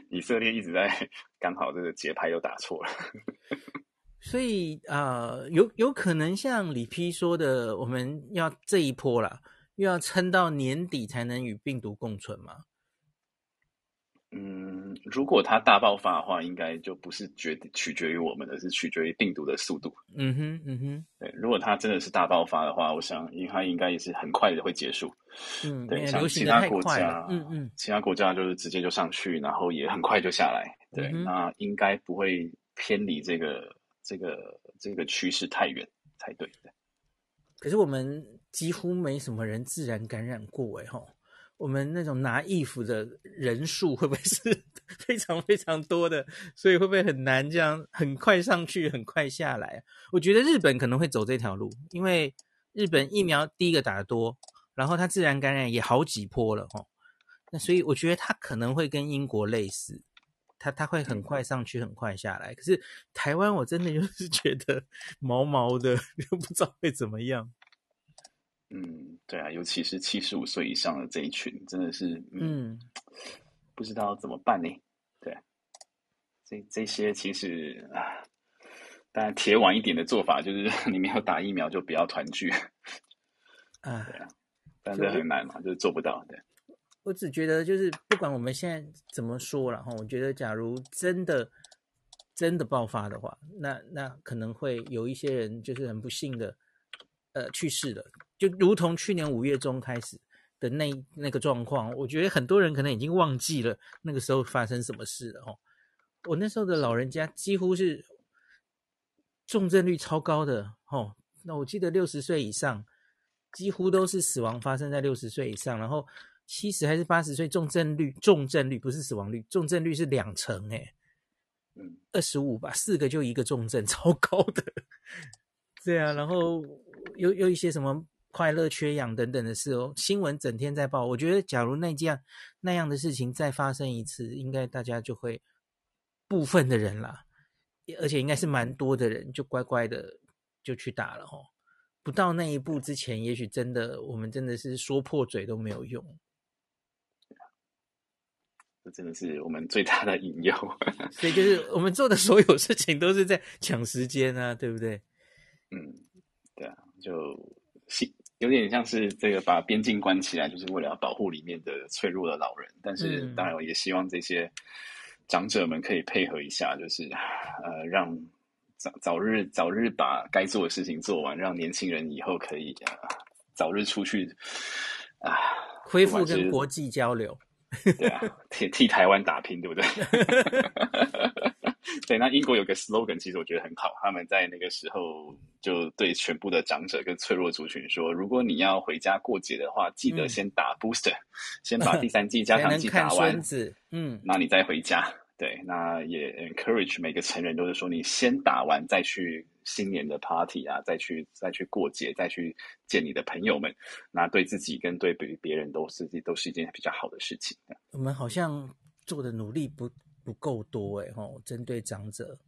以色列一直在，刚好这个节拍又打错了。所以呃，有有可能像李批说的，我们要这一波啦，又要撑到年底才能与病毒共存吗？嗯，如果它大爆发的话，应该就不是决取决于我们的，是取决于病毒的速度。嗯哼，嗯哼，对。如果它真的是大爆发的话，我想它应该也是很快的会结束。嗯，对，像其他国家，嗯嗯，其他国家就是直接就上去，然后也很快就下来。对，嗯、那应该不会偏离这个。这个这个趋势太远才对的，可是我们几乎没什么人自然感染过哎吼，我们那种拿衣服的人数会不会是非常非常多的？所以会不会很难这样很快上去，很快下来？我觉得日本可能会走这条路，因为日本疫苗第一个打得多，然后它自然感染也好几波了吼，那所以我觉得它可能会跟英国类似。它它会很快上去，很快下来。可是台湾，我真的就是觉得毛毛的，又不知道会怎么样。嗯，对啊，尤其是七十五岁以上的这一群，真的是 嗯, 嗯，不知道怎么办呢。对，这这些其实啊，当然铁腕一点的做法就是，你没有打疫苗就不要团聚。啊，对啊，但是很难嘛，就是做不到的。我只觉得就是不管我们现在怎么说了哈，我觉得假如真的真的爆发的话，那那可能会有一些人就是很不幸的呃去世了，就如同去年五月中开始的那那个状况，我觉得很多人可能已经忘记了那个时候发生什么事了哦。我那时候的老人家几乎是重症率超高的哦，那我记得六十岁以上几乎都是死亡发生在六十岁以上，然后。七十还是八十岁，重症率重症率不是死亡率，重症率是两成哎、欸，嗯，二十五吧，四个就一个重症，超高的，对啊，然后又又一些什么快乐缺氧等等的事哦，新闻整天在报。我觉得假如那样那样的事情再发生一次，应该大家就会部分的人啦，而且应该是蛮多的人就乖乖的就去打了哦。不到那一步之前，也许真的我们真的是说破嘴都没有用。这真的是我们最大的引诱。所以就是我们做的所有事情都是在抢时间啊，对不对？嗯，对啊，就有点像是这个把边境关起来，就是为了要保护里面的脆弱的老人。但是当然，我也希望这些长者们可以配合一下，就是呃，让早早日早日把该做的事情做完，让年轻人以后可以、呃、早日出去啊、呃，恢复跟国际交流。对啊，替替台湾打拼，对不对？对，那英国有个 slogan， 其实我觉得很好。他们在那个时候就对全部的长者跟脆弱族群说：如果你要回家过节的话，记得先打 booster，、嗯、先把第三剂加强剂打完，嗯，那你再回家。对，那也 encourage 每个成人都是说，你先打完再去新年的 party 啊，再去再去过节，再去见你的朋友们，那对自己跟对别人都是都是一件比较好的事情。我们好像做的努力不不够多哎吼，针对长者。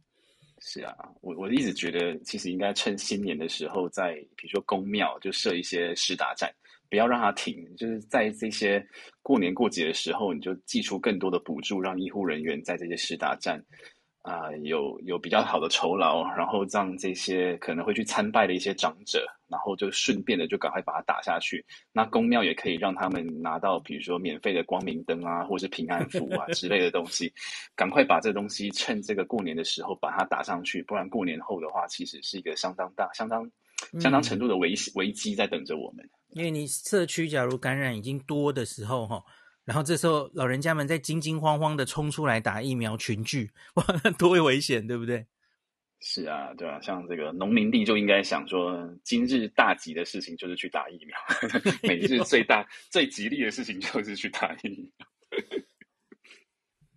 是啊，我我一直觉得其实应该趁新年的时候在，在比如说公庙就设一些施打站。不要让它停，就是在这些过年过节的时候，你就寄出更多的补助，让医护人员在这些施打站啊、呃、有有比较好的酬劳，然后让这些可能会去参拜的一些长者，然后就顺便的就赶快把它打下去。那公庙也可以让他们拿到，比如说免费的光明灯啊，或是平安符啊之类的东西，赶快把这东西趁这个过年的时候把它打上去，不然过年后的话，其实是一个相当大、相当相当程度的危危机在等着我们。因为你社区假如感染已经多的时候，然后这时候老人家们在惊惊慌慌的冲出来打疫苗群聚，哇，多危险，对不对？是啊，对啊，像这个农民地就应该想说，今日大吉的事情就是去打疫苗，每日最大最吉利的事情就是去打疫苗。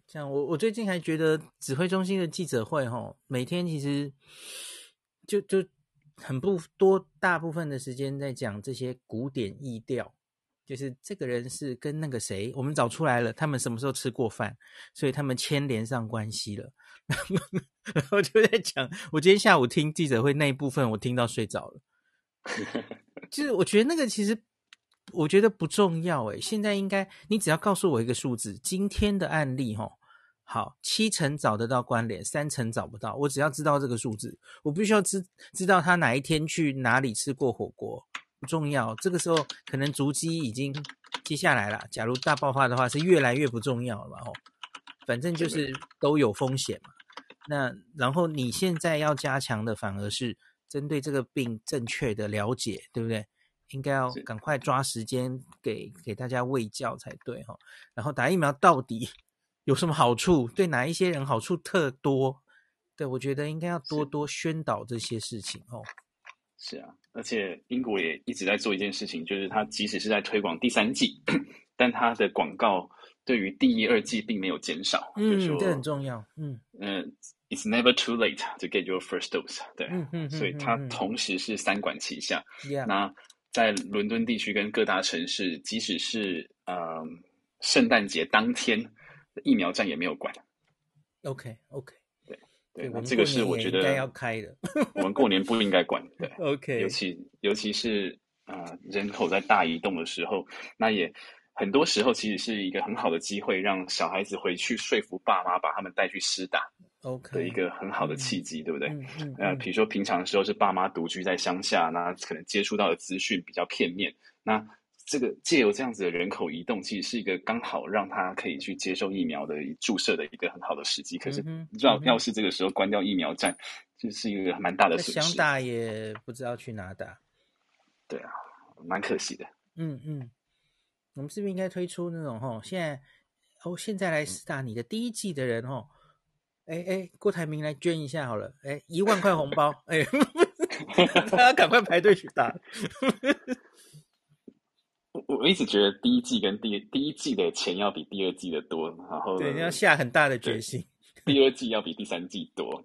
像我我最近还觉得指挥中心的记者会每天其实就就很不多，大部分的时间在讲这些古典疫调，就是这个人是跟那个谁，我们找出来了，他们什么时候吃过饭，所以他们牵连上关系了。然后就在讲，我今天下午听记者会那一部分，我听到睡着了。就是我觉得那个其实我觉得不重要诶，现在应该你只要告诉我一个数字，今天的案例吼。好，七成找得到关联，三成找不到。我只要知道这个数字，我必须要知知道他哪一天去哪里吃过火锅，不重要。这个时候可能足迹已经接下来了。假如大爆发的话，是越来越不重要了哦。反正就是都有风险嘛。那然后你现在要加强的，反而是针对这个病正确的了解，对不对？应该要赶快抓时间给给大家卫教才对哦。然后打疫苗到底有什么好处？对哪一些人好处特多？对，我觉得应该要多多宣导这些事情哦。是啊，而且英国也一直在做一件事情，就是它即使是在推广第三剂，但它的广告对于第一、二剂并没有减少。嗯，就是、这很重要。嗯嗯、呃、，It's never too late to get your first dose 对。对、嗯嗯嗯，所以它同时是三管齐下。嗯、那在伦敦地区跟各大城市，即使是嗯、呃、圣诞节当天。疫苗站也没有管 ，OK OK， 对对，那这个是我觉得应该要开的。我们过年不应该管，对 ，OK， 尤其尤其是啊、呃、人口在大移动的时候，那也很多时候其实是一个很好的机会，让小孩子回去说服爸妈把他们带去施打 ，OK 的一个很好的契机， okay. 对不对？嗯嗯嗯、呃，比如说平常的时候是爸妈独居在乡下，那可能接触到的资讯比较片面，那。这个借由这样子的人口移动，其实是一个刚好让他可以去接受疫苗的注射的一个很好的时机。可是，要要是这个时候关掉疫苗站，就是一个蛮大的损失。想打也不知道去哪打。对啊，蛮可惜的。嗯嗯，我们是不是应该推出那种吼，现在哦，现在来施打你的第一剂的人吼，哎哎，郭台铭来捐一下好了，哎，一万块红包，哎，大家赶快排队去打。我一直觉得第一季跟第第一季的钱要比第二季的多，然后对，你要下很大的决心。第二剂要比第三剂多，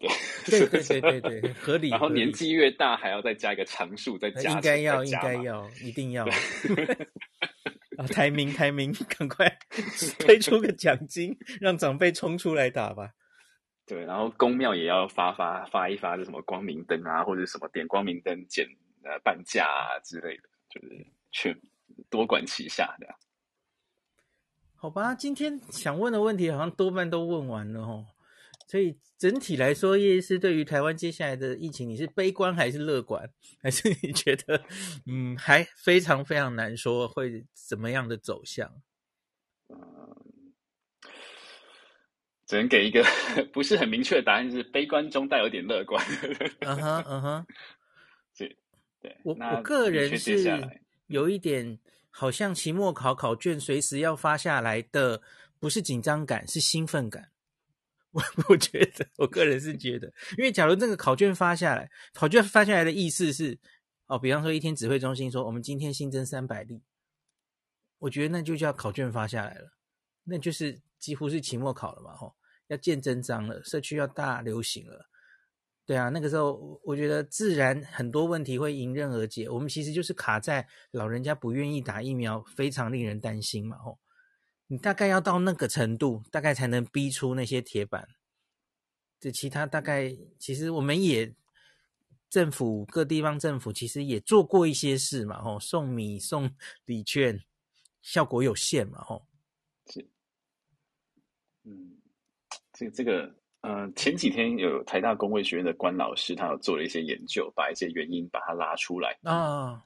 对对对对对对，合理。然后年纪越大，还要再加一个常数，再加应该要应该要一定要。啊，台铭台铭，赶快推出个奖金，让长辈冲出来打吧。对，然后公庙也要发发发一发，是什么光明灯啊，或者什么点光明灯减呃半价啊之类的，就是去多管齐下的。好吧，今天想问的问题好像多半都问完了哦，所以整体来说，叶医师对于台湾接下来的疫情，你是悲观还是乐观？还是你觉得嗯还非常非常难说会怎么样的走向？嗯，只能给一个不是很明确的答案，就是悲观中带有点乐观。嗯哼嗯哼，对对，我我个人是有一点。好像期末考考卷随时要发下来的，不是紧张感，是兴奋感。我我觉得，我个人是觉得，因为假如这个考卷发下来，考卷发下来的意思是，哦，比方说一天指挥中心说我们今天新增三百例，我觉得那就叫考卷发下来了，那就是几乎是期末考了嘛，吼，要见真章了，社区要大流行了。对啊，那个时候我觉得自然很多问题会迎刃而解。我们其实就是卡在老人家不愿意打疫苗，非常令人担心嘛。吼，你大概要到那个程度，大概才能逼出那些铁板。这其他大概其实我们也政府各地方政府其实也做过一些事嘛。吼，送米送礼券，效果有限嘛。吼，是，嗯，这这个。呃，前几天有台大公卫学院的关老师，他有做了一些研究，把一些原因把它拉出来啊。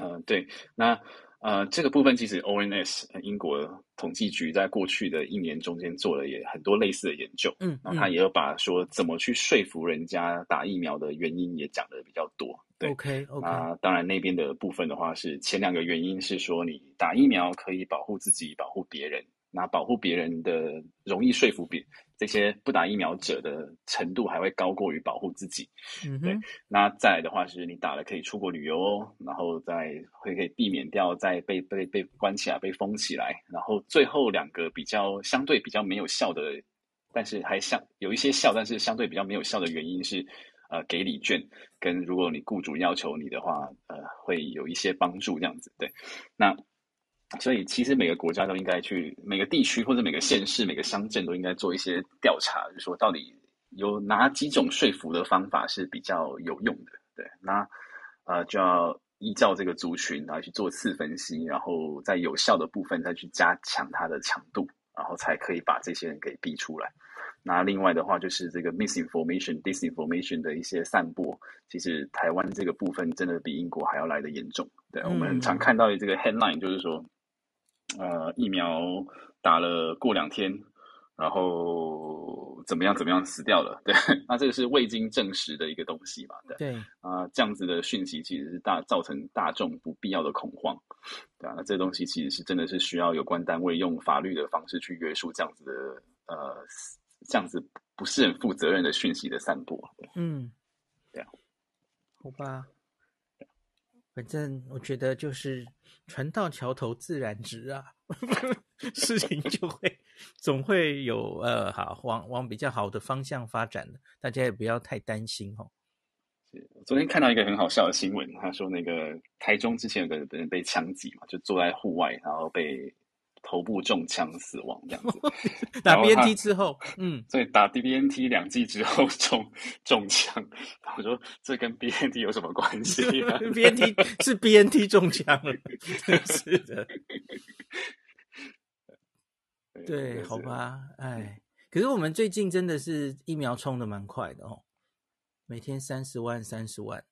嗯、oh. 呃，对，那呃这个部分其实 O N S 英国统计局在过去的一年中间做了也很多类似的研究，嗯，然后他也有把说怎么去说服人家打疫苗的原因也讲得比较多。对 ，OK OK。那当然那边的部分的话是前两个原因是说你打疫苗可以保护自己，保护别人。那保护别人的容易说服别这些不打疫苗者的程度还会高过于保护自己，嗯、对。那再来的话是你打了可以出国旅游哦，然后再会可以避免掉再被被被关起来、被封起来。然后最后两个比较相对比较没有效的，但是还像有一些效，但是相对比较没有效的原因是，呃，给礼券跟如果你雇主要求你的话，呃，会有一些帮助这样子。对，那。所以其实每个国家都应该去每个地区或者每个县市每个乡镇都应该做一些调查，就是说到底有哪几种说服的方法是比较有用的。对，那呃就要依照这个族群来去做次分析，然后在有效的部分再去加强它的强度，然后才可以把这些人给逼出来。那另外的话就是这个 misinformation disinformation 的一些散播，其实台湾这个部分真的比英国还要来得严重。对，我们很常看到这个 headline 就是说呃，疫苗打了过两天，然后怎么样怎么样死掉了，对，那这个是未经证实的一个东西嘛，对，啊、呃，这样子的讯息其实是大造成大众不必要的恐慌，对啊，那这东西其实是真的是需要有关单位用法律的方式去约束这样子的呃，这样子不是很负责任的讯息的散播，嗯，对啊，好吧。反正我觉得就是船到桥头自然直啊，事情就会总会有呃，好往往比较好的方向发展的，大家也不要太担心哦。昨天看到一个很好笑的新闻，他说那个台中之前有个人被枪击嘛，就坐在户外，然后被头部中枪死亡这样子。打 B N T 之后，嗯，所以打 B N T 两剂之后中中枪，我说这跟 B N T 有什么关系、啊、？B N T 是 B N T 中枪了，是的。对，好吧，哎，可是我们最近真的是疫苗冲的蛮快的哦，每天三十万三十万，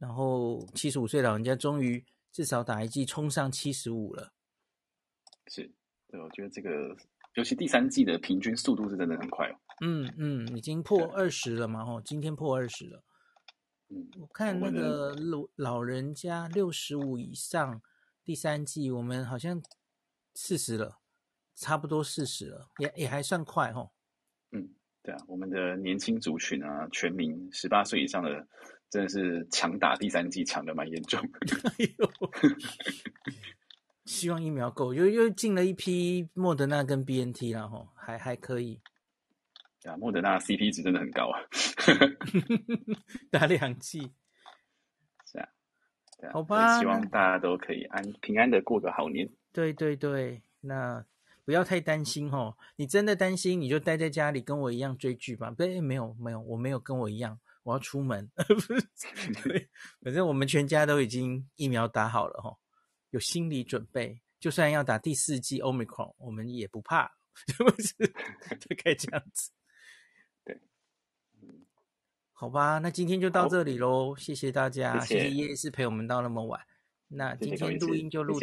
然后七十五岁老人家终于至少打一剂，冲上七十五了。是，对，我觉得这个，尤其第三季的平均速度是真的很快哦。嗯嗯，已经破二十了嘛，吼，今天破二十了。嗯，我看那个老人家六十五以上，第三季我们好像四十了，差不多四十了，也也还算快吼、哦。嗯，对啊，我们的年轻族群啊，全民十八岁以上的，真的是强打第三季，强的蛮严重的。哎呦。希望疫苗够，又又进了一批莫德纳跟 B N T 啦，吼，还还可以。啊，莫德纳 C P 值真的很高啊，打两剂。是啊，对啊，好吧，希望大家都可以安平安的过个好年。对对对，那不要太担心哦，你真的担心你就待在家里跟我一样追剧吧。对，没有没有，我没有跟我一样，我要出门。反正我们全家都已经疫苗打好了哦，有心理准备，就算要打第四剂 Omicron 我们也不怕。就可以这样子。对，好吧，那今天就到这里咯，谢谢大家，谢谢叶医师陪我们到那么晚，那今天录音就录